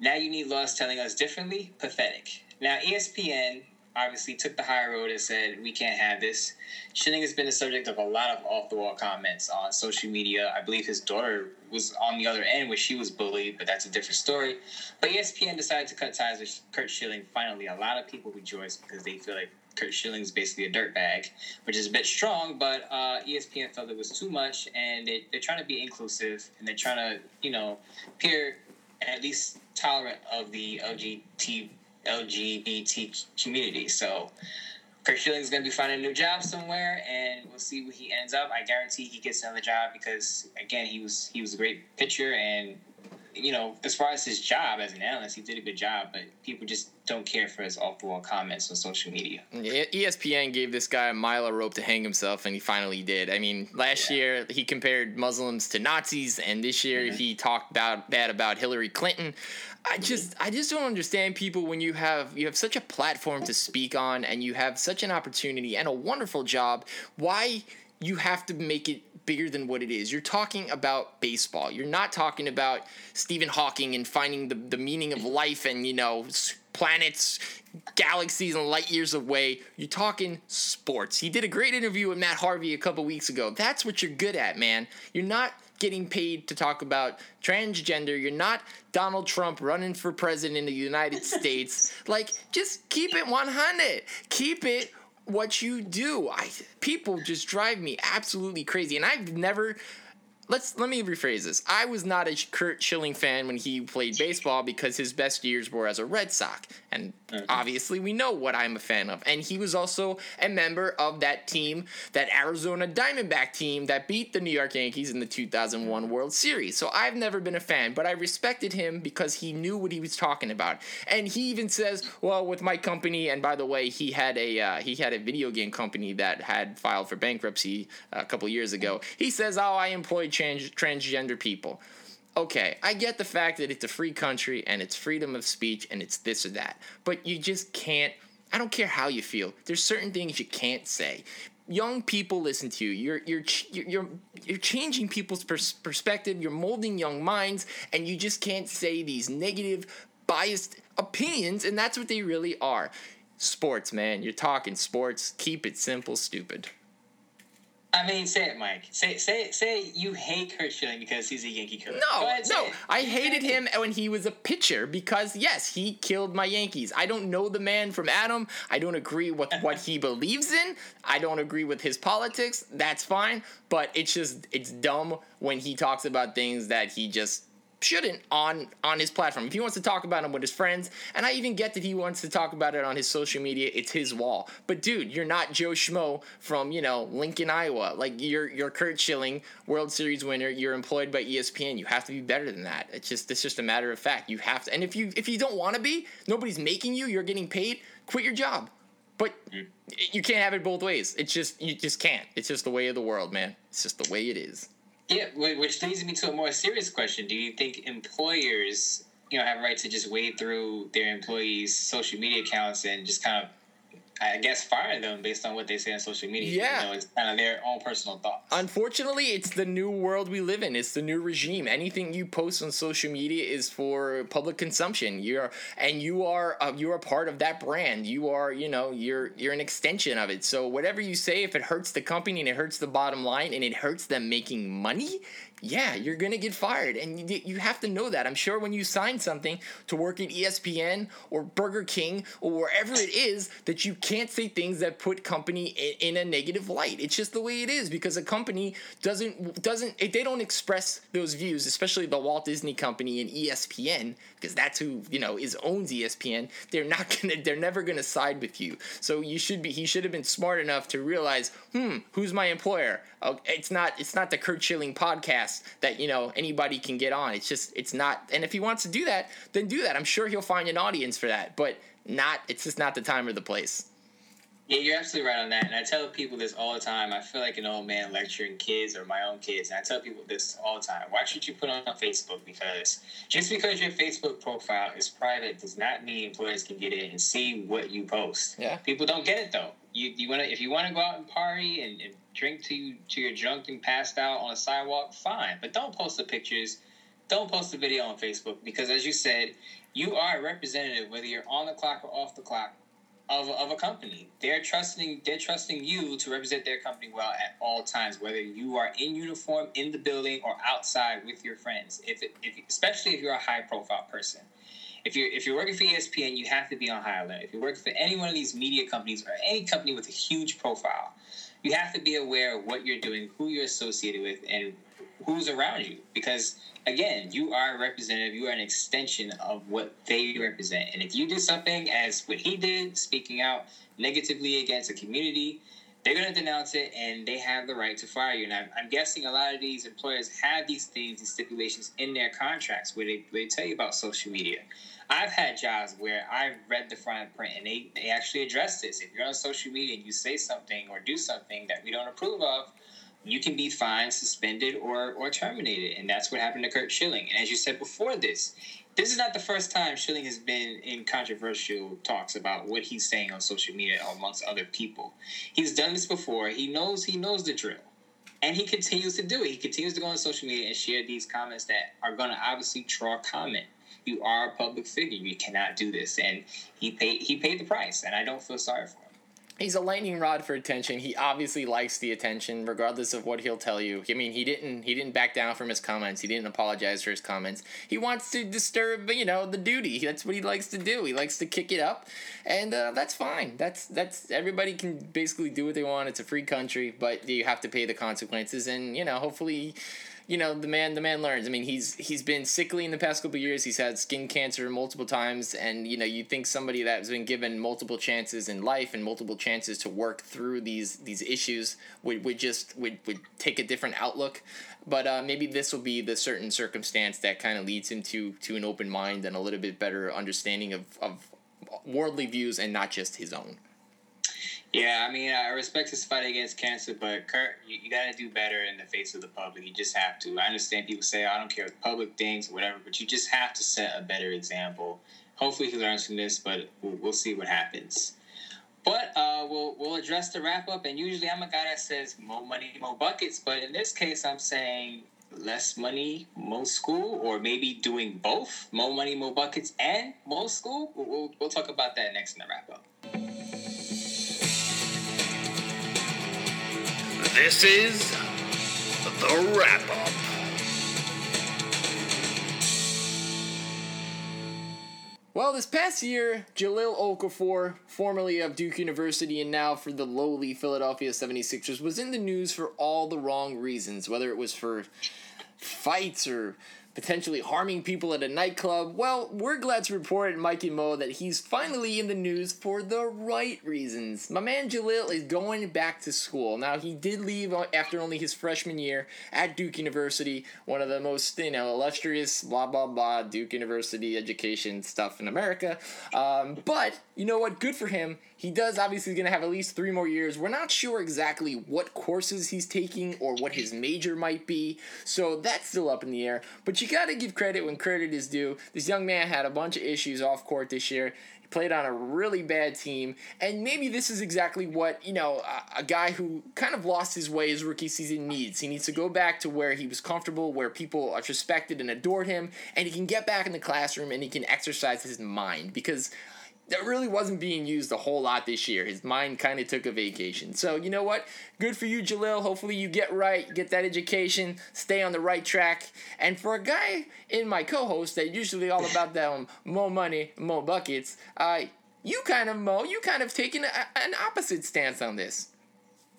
Now you need laws telling us differently? Pathetic. Now, E S P N... obviously took the high road and said, we can't have this. Schilling has been the subject of a lot of off-the-wall comments on social media. I believe his daughter was on the other end where she was bullied, but that's a different story. But E S P N decided to cut ties with Kurt Schilling. Finally, a lot of people rejoice because they feel like Kurt Schilling's basically a dirtbag, which is a bit strong, but uh, E S P N felt it was too much, and they, they're trying to be inclusive, and they're trying to, you know, appear at least tolerant of the L G B T L G B T community. So Kurt Schilling's going to be finding a new job somewhere, and we'll see where he ends up. I guarantee he gets another job because, again, he was he was a great pitcher. And, you know, as far as his job as an analyst, he did a good job, but people just don't care for his off-the-wall comments on social media. E S P N gave this guy a mile of rope to hang himself, and he finally did. I mean, last yeah. year he compared Muslims to Nazis, and this year mm-hmm. he talked about that about Hillary Clinton. I just I just don't understand people when you have you have such a platform to speak on and you have such an opportunity and a wonderful job, why you have to make it bigger than what it is. You're talking about baseball. You're not talking about Stephen Hawking and finding the, the meaning of life and, you know, planets, galaxies, and light years away. You're talking sports. He did a great interview with Matt Harvey a couple weeks ago. That's what you're good at, man. You're not getting paid to talk about transgender. You're not Donald Trump running for president in the United States. Like, just keep it one hundred. Keep it what you do. I people just drive me absolutely crazy, and I've never let's let me rephrase this. I was not a Kurt Schilling fan when he played baseball because his best years were as a Red Sox, and okay. obviously we know what I'm a fan of. And he was also a member of that team, that Arizona Diamondback team that beat the New York Yankees in the two thousand one World Series. So I've never been a fan, but I respected him because he knew what he was talking about. And he even says, well, with my company, and by the way, he had a uh, he had a video game company that had filed for bankruptcy a couple years ago. He says, oh, I employ trans- transgender people. Okay, I get the fact that it's a free country and it's freedom of speech and it's this or that, but you just can't. I don't care how you feel. There's certain things you can't say. Young people listen to you. You're you're you're you're changing people's pers- perspective. You're molding young minds, and you just can't say these negative, biased opinions. And that's what they really are. Sports, man. You're talking sports. Keep it simple, stupid. I mean, say it, Mike. Say say say you hate Kurt Schilling because he's a Yankee killer. No, ahead, no. It. I hated him when he was a pitcher because, yes, he killed my Yankees. I don't know the man from Adam. I don't agree with what he believes in. I don't agree with his politics. That's fine. But it's just it's dumb when he talks about things that he just shouldn't on on his platform. If he wants to talk about him with his friends, and I even get that he wants to talk about it on his social media, it's his wall. But dude, you're not Joe Schmo from, you know, Lincoln, Iowa. Like, you're you're Kurt Schilling, World Series winner. You're employed by E S P N. You have to be better than that. It's just it's just a matter of fact. You have to. And if you if you don't want to be, nobody's making you. You're getting paid. Quit your job. But you can't have it both ways. It's just you just can't. It's just the way of the world, man. It's just the way it is. Yeah, which leads me to a more serious question. Do you think employers, you know, have a right to just wade through their employees' social media accounts and just kind of, I guess, fire them based on what they say on social media? Yeah. You know, it's kind of their own personal thoughts. Unfortunately, it's the new world we live in. It's the new regime. Anything you post on social media is for public consumption. You're and you are uh, you are part of that brand. You are, you know, you're you're an extension of it. So whatever you say, if it hurts the company and it hurts the bottom line and it hurts them making money, yeah, you're going to get fired, and you, you have to know that. I'm sure when you sign something to work at E S P N or Burger King or wherever it is, that you can't say things that put company in, in a negative light. It's just the way it is, because a company doesn't – doesn't if they don't express those views, especially the Walt Disney Company and E S P N, because that's who, you know, is owns E S P N. They're not going to – they're never going to side with you. So you should be – he should have been smart enough to realize, hmm, who's my employer? Oh, it's not it's not the Kurt Schilling podcast that, you know, anybody can get on. It's just, it's not. And if he wants to do that, then do that. I'm sure he'll find an audience for that, but not, it's just not the time or the place. Yeah, you're absolutely right on that. And I tell people this all the time. I feel like an old man lecturing kids or my own kids. And I tell people this all the time. Why should you put on Facebook? Because just because your Facebook profile is private does not mean employers can get in and see what you post. Yeah. People don't get it, though. You you want to if you want to go out and party and, and drink to you, to your drunk and passed out on a sidewalk, fine. But don't post the pictures. Don't post the video on Facebook because, as you said, you are a representative, whether you're on the clock or off the clock, of of a company. They're trusting they're trusting you to represent their company well at all times, whether you are in uniform, in the building, or outside with your friends. If it, if especially if you're a high profile person. If you're, if you're working for E S P N, you have to be on high alert. If you're working for any one of these media companies or any company with a huge profile, you have to be aware of what you're doing, who you're associated with, and who's around you. Because, again, you are a representative. You are an extension of what they represent. And if you do something as what he did, speaking out negatively against a community, they're going to denounce it, and they have the right to fire you. And I'm, I'm guessing a lot of these employers have these things, these stipulations in their contracts where they, where they tell you about social media. I've had jobs where I've read the fine print, and they, they actually address this. If you're on social media and you say something or do something that we don't approve of, you can be fined, suspended, or or terminated. And that's what happened to Kurt Schilling. And as you said before this, this is not the first time Schilling has been in controversial talks about what he's saying on social media amongst other people. He's done this before. He knows he knows the drill. And he continues to do it. He continues to go on social media and share these comments that are going to obviously draw comment. You are a public figure. You cannot do this. And he paid, he paid the price, and I don't feel sorry for him. He's a lightning rod for attention. He obviously likes the attention, regardless of what he'll tell you. I mean, he didn't he didn't back down from his comments. He didn't apologize for his comments. He wants to disturb, you know, the duty. That's what he likes to do. He likes to kick it up, and uh, that's fine. That's that's everybody can basically do what they want. It's a free country, but you have to pay the consequences. And you know, hopefully, you know, the man the man learns. I mean, he's he's been sickly in the past couple of years. He's had skin cancer multiple times, and you know, you think somebody that's been given multiple chances in life and multiple chances to work through these these issues would, would just would, would take a different outlook. But uh, maybe this will be the certain circumstance that kind of leads him to to an open mind and a little bit better understanding of, of worldly views and not just his own. Yeah, I mean, I respect his fight against cancer, but Kurt, you, you got to do better in the face of the public. You just have to. I understand people say, oh, I don't care what public things or whatever, but you just have to set a better example. Hopefully he learns from this, but we'll, we'll see what happens. But uh, we'll we'll address the wrap-up, and usually I'm a guy that says, more money, more buckets, but in this case I'm saying less money, more school, or maybe doing both, more money, more buckets, and more school. We'll, we'll, we'll talk about that next in the wrap-up. This is The Wrap-Up. Well, this past year, Jahlil Okafor, formerly of Duke University and now for the lowly Philadelphia seventy-sixers, was in the news for all the wrong reasons, whether it was for fights or potentially harming people at a nightclub. Well, we're glad to report, Mike and Moe, that he's finally in the news for the right reasons. My man Jalil is going back to school. Now, he did leave after only his freshman year at Duke University, one of the most, you know, illustrious, blah, blah, blah, Duke University education stuff in America. Um, but, you know what, good for him. He does obviously going to have at least three more years. We're not sure exactly what courses he's taking or what his major might be, so that's still up in the air. But you got to give credit when credit is due. This young man had a bunch of issues off court this year. He played on a really bad team, and maybe this is exactly what, you know, a, a guy who kind of lost his way his rookie season needs. He needs to go back to where he was comfortable, where people respected and adored him, and he can get back in the classroom and he can exercise his mind, because that really wasn't being used a whole lot this year. His mind kind of took a vacation. So, you know what? Good for you, Jalil. Hopefully you get right, get that education, stay on the right track. And for a guy in my co-host that usually all about them more money, more buckets, uh, you kind of, Mo, you kind of taken a, an opposite stance on this.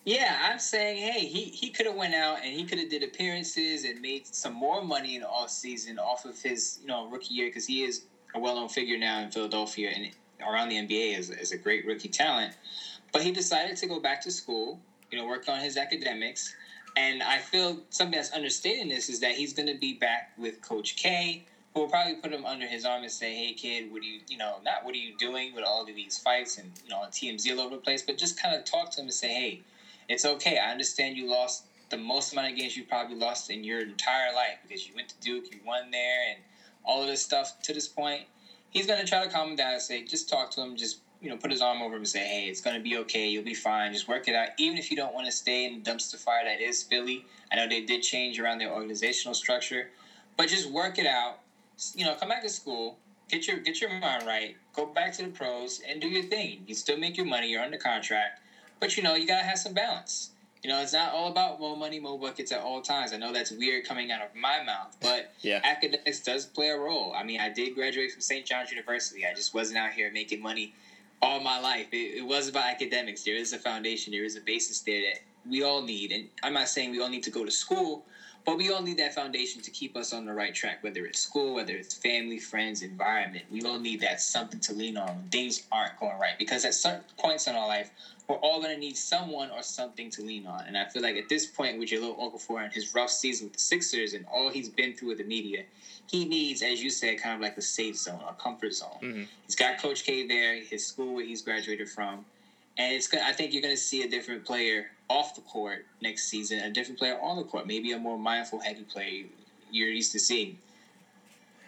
Yeah, I'm saying, hey, he, he could have went out and he could have did appearances and made some more money in the offseason off of his, you know, rookie year, because he is a well-known figure now in Philadelphia and around the N B A is, is a great rookie talent. But he decided to go back to school, you know, work on his academics. And I feel something that's understated in this is that he's going to be back with Coach K, who will probably put him under his arm and say, hey, kid, what are you, you know, not what are you doing with all of these fights and, you know, T M Z all over the place, but just kind of talk to him and say, hey, it's okay. I understand you lost the most amount of games you probably lost in your entire life because you went to Duke, you won there, and all of this stuff to this point. He's going to try to calm him down and say, just talk to him, just, you know, put his arm over him and say, hey, it's going to be okay, you'll be fine, just work it out. Even if you don't want to stay in the dumpster fire that is Philly, I know they did change around their organizational structure, but just work it out. You know, come back to school, get your get your mind right, go back to the pros, and do your thing. You still make your money, you're under contract, but, you know, you got to have some balance. You know, it's not all about more money, more buckets at all times. I know that's weird coming out of my mouth, but yeah. Academics does play a role. I mean, I did graduate from Saint John's University. I just wasn't out here making money all my life. It, it was about academics. There is a foundation. There is a basis there that we all need. And I'm not saying we all need to go to school, but we all need that foundation to keep us on the right track, whether it's school, whether it's family, friends, environment. We all need that something to lean on when things aren't going right. Because at certain points in our life, we're all going to need someone or something to lean on. And I feel like at this point with your little Okafor and his rough season with the Sixers and all he's been through with the media, he needs, as you said, kind of like a safe zone, a comfort zone. Mm-hmm. He's got Coach K there, his school where he's graduated from. And it's. I think you're going to see a different player off the court next season, a different player on the court, maybe a more mindful, heavy player you're used to seeing.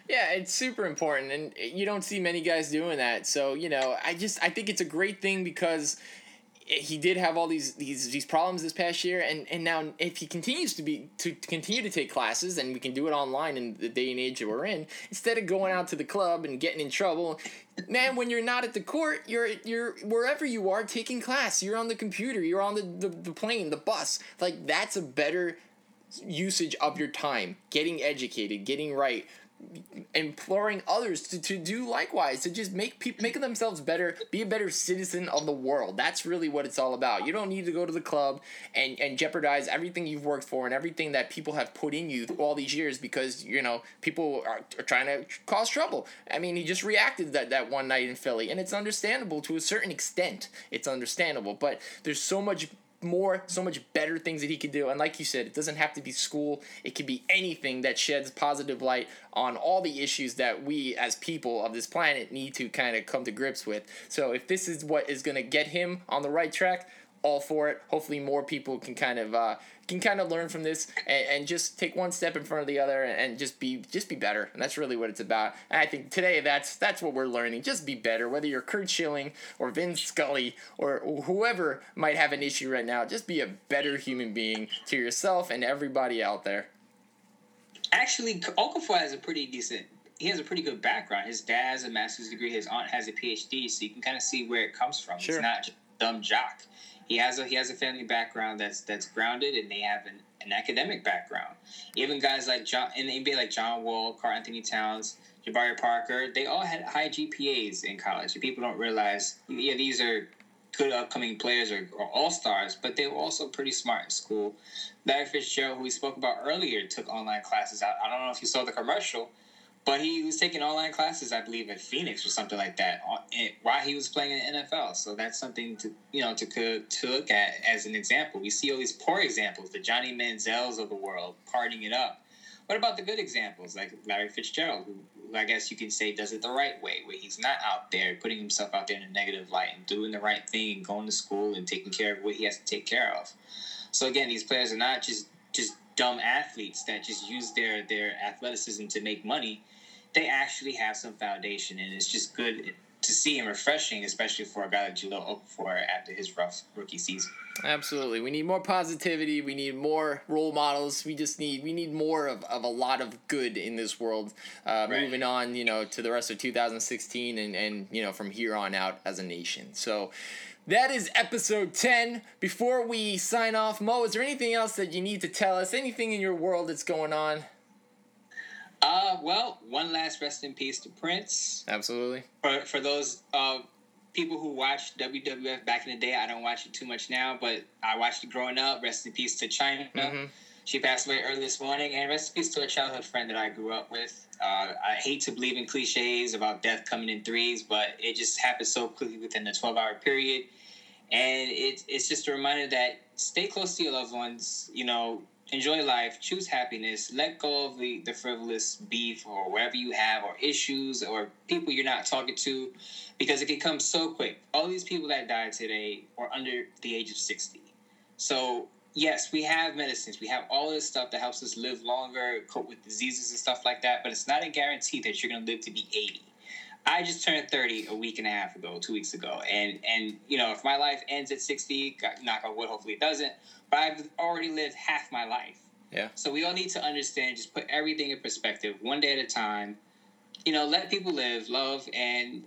Yeah, it's super important, and you don't see many guys doing that. So, you know, I just I think it's a great thing because he did have all these these, these problems this past year, and, and now if he continues to be to continue to take classes, and we can do it online in the day and age that we're in, instead of going out to the club and getting in trouble, man, when you're not at the court, you're you're wherever you are taking class. You're on the computer. You're on the, the, the plane, the bus. Like, that's a better usage of your time, getting educated, getting right, imploring others to, to do likewise, to just make people make themselves better, be a better citizen of the world. That's really what it's all about. You don't need to go to the club and, and jeopardize everything you've worked for and everything that people have put in you all these years because, you know, people are, are trying to cause trouble. I mean, he just reacted that, that one night in Philly, and it's understandable to a certain extent. It's understandable, but there's so much more, so much better things that he could do. And like you said, it doesn't have to be school. It could be anything that sheds positive light on all the issues that we as people of this planet need to kind of come to grips with. So if this is what is going to get him on the right track, all for it. Hopefully more people can kind of uh, can kind of learn from this and, and just take one step in front of the other and just be just be better. And that's really what it's about. And I think today that's that's what we're learning. Just be better. Whether you're Curt Schilling or Vin Scully or whoever might have an issue right now, just be a better human being to yourself and everybody out there. Actually, Okafor has a pretty decent. He has a pretty good background. His dad has a master's degree. His aunt has a P H D. So you can kind of see where it comes from. Sure. It's not just dumb jock. He has a he has a family background that's that's grounded, and they have an, an academic background. Even guys like John in the N B A like John Wall, Carl Anthony Towns, Jabari Parker, they all had high G P As in college. And people don't realize, yeah, these are good upcoming players or, or all-stars, but they were also pretty smart in school. Larry Fitzgerald, who we spoke about earlier, took online classes. I, I don't know if you saw the commercial, but he was taking online classes, I believe, at Phoenix or something like that while he was playing in the N F L. So that's something to, you know, to, to look at as an example. We see all these poor examples, the Johnny Manziels of the world, partying it up. What about the good examples, like Larry Fitzgerald, who I guess you can say does it the right way, where he's not out there putting himself out there in a negative light and doing the right thing and going to school and taking care of what he has to take care of. So, again, these players are not just, just dumb athletes that just use their, their athleticism to make money. They actually have some foundation, and it's just good to see and refreshing, especially for a guy like Jahlil Okafor after his rough rookie season. Absolutely. We need more positivity. We need more role models. We just need we need more of, of a lot of good in this world. Uh, right. Moving on, you know, to the rest of two thousand sixteen and, and, you know, from here on out as a nation. So that is episode ten. Before we sign off, Mo, is there anything else that you need to tell us? Anything in your world that's going on? Uh, well, one last rest in peace to Prince. Absolutely. For for those uh, people who watched W W F back in the day, I don't watch it too much now, but I watched it growing up. Rest in peace to Chyna. Mm-hmm. She passed away early this morning. And rest in peace to a childhood friend that I grew up with. Uh, I hate to believe in cliches about death coming in threes, but it just happened so quickly within a twelve-hour period. And it, it's just a reminder that stay close to your loved ones, you know, enjoy life, choose happiness, let go of the, the frivolous beef or whatever you have or issues or people you're not talking to, because it can come so quick. All these people that died today are under the age of sixty. So, yes, we have medicines. We have all this stuff that helps us live longer, cope with diseases and stuff like that, but it's not a guarantee that you're going to live to be eighty. I just turned thirty a week and a half ago, two weeks ago. And, and you know, if my life ends at sixty, knock on wood, hopefully it doesn't, but I've already lived half my life. Yeah. So we all need to understand, just put everything in perspective, one day at a time. You know, let people live, love, and,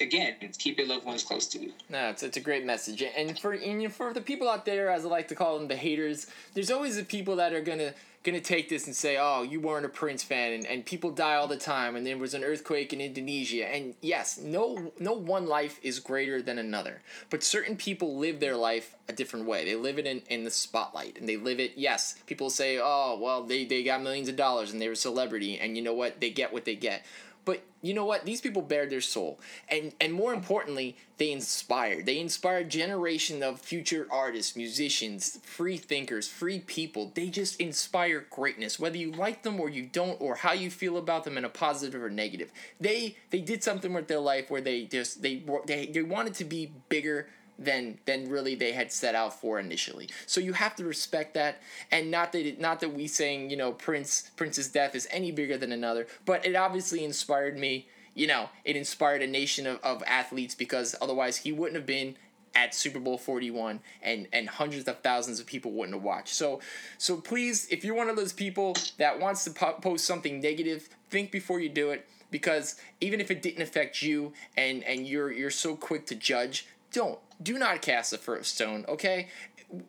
again, keep your loved ones close to you. No, it's, it's a great message. And for, and for the people out there, as I like to call them, the haters, there's always the people that are going to, going to take this and say, oh, you weren't a Prince fan, and, and people die all the time, and there was an earthquake in Indonesia. And yes, no no one life is greater than another, but certain people live their life a different way. They live it in, in the spotlight, and they live it, yes, people say, oh, well, they, they got millions of dollars, and they were a celebrity, and you know what? They get what they get. But you know what? These people bared their soul. And and more importantly, they inspired. They inspired a generation of future artists, musicians, free thinkers, free people. They just inspire greatness, whether you like them or you don't, or how you feel about them in a positive or negative. They they did something with their life where they just they they, they wanted to be bigger than than really they had set out for initially. So you have to respect that, and not that it, not that we saying, you know, Prince Prince's death is any bigger than another, but it obviously inspired me. You know, it inspired a nation of, of athletes, because otherwise he wouldn't have been at Super Bowl forty-one, and, and hundreds of thousands of people wouldn't have watched. So so please, if you're one of those people that wants to po- post something negative, think before you do it, because even if it didn't affect you, and, and you're you're so quick to judge, don't. Do not cast the first stone, okay?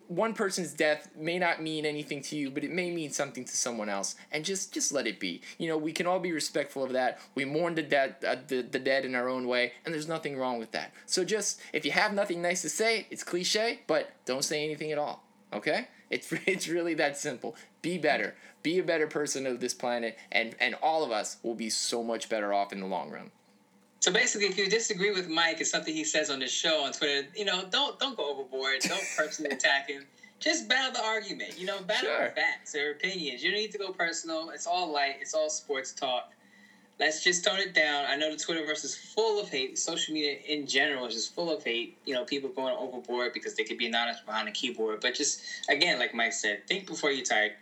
One person's death may not mean anything to you, but it may mean something to someone else, and just, just let it be. You know, we can all be respectful of that. We mourn the dead, uh, the, the dead in our own way, and there's nothing wrong with that. So just, if you have nothing nice to say, it's cliche, but don't say anything at all, okay? It's it's really that simple. Be better. Be a better person of this planet, and, and all of us will be so much better off in the long run. So basically, if you disagree with Mike, it's something he says on the show on Twitter. You know, don't don't go overboard. Don't personally attack him. Just battle the argument. You know, battle sure. the facts or opinions. You don't need to go personal. It's all light. It's all sports talk. Let's just tone it down. I know the Twitterverse is full of hate. Social media in general is just full of hate. You know, people going overboard because they could be anonymous behind a keyboard. But just, again, like Mike said, think before you type.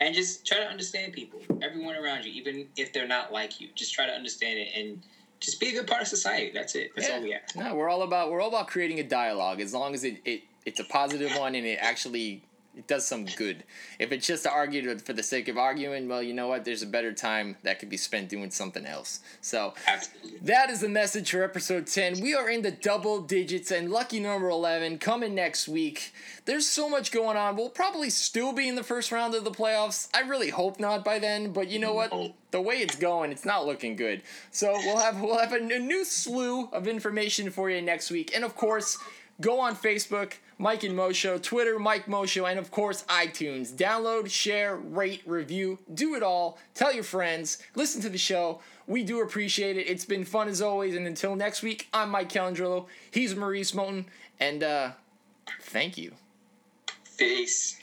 And just try to understand people, everyone around you, even if they're not like you. Just try to understand it, and just be a good part of society. That's it. That's yeah. all we have. No, we're all about we're all about creating a dialogue. As long as it, it it's a positive one, and it actually it does some good. If it's just to argue for the sake of arguing, well, you know what? There's a better time that could be spent doing something else. So absolutely. That is the message for episode ten. We are in the double digits, and lucky number eleven coming next week. There's so much going on. We'll probably still be in the first round of the playoffs. I really hope not by then, but you know what? The way it's going, it's not looking good. So we'll have we'll have a new slew of information for you next week. And of course, Go on Facebook, Mike and Moe Show, Twitter, Mike Moe Show, and of course, iTunes. Download, share, rate, review, do it all. Tell your friends, listen to the show. We do appreciate it. It's been fun as always, and until next week, I'm Mike Calandrillo. He's Maurice Moten, and uh, thank you. Peace.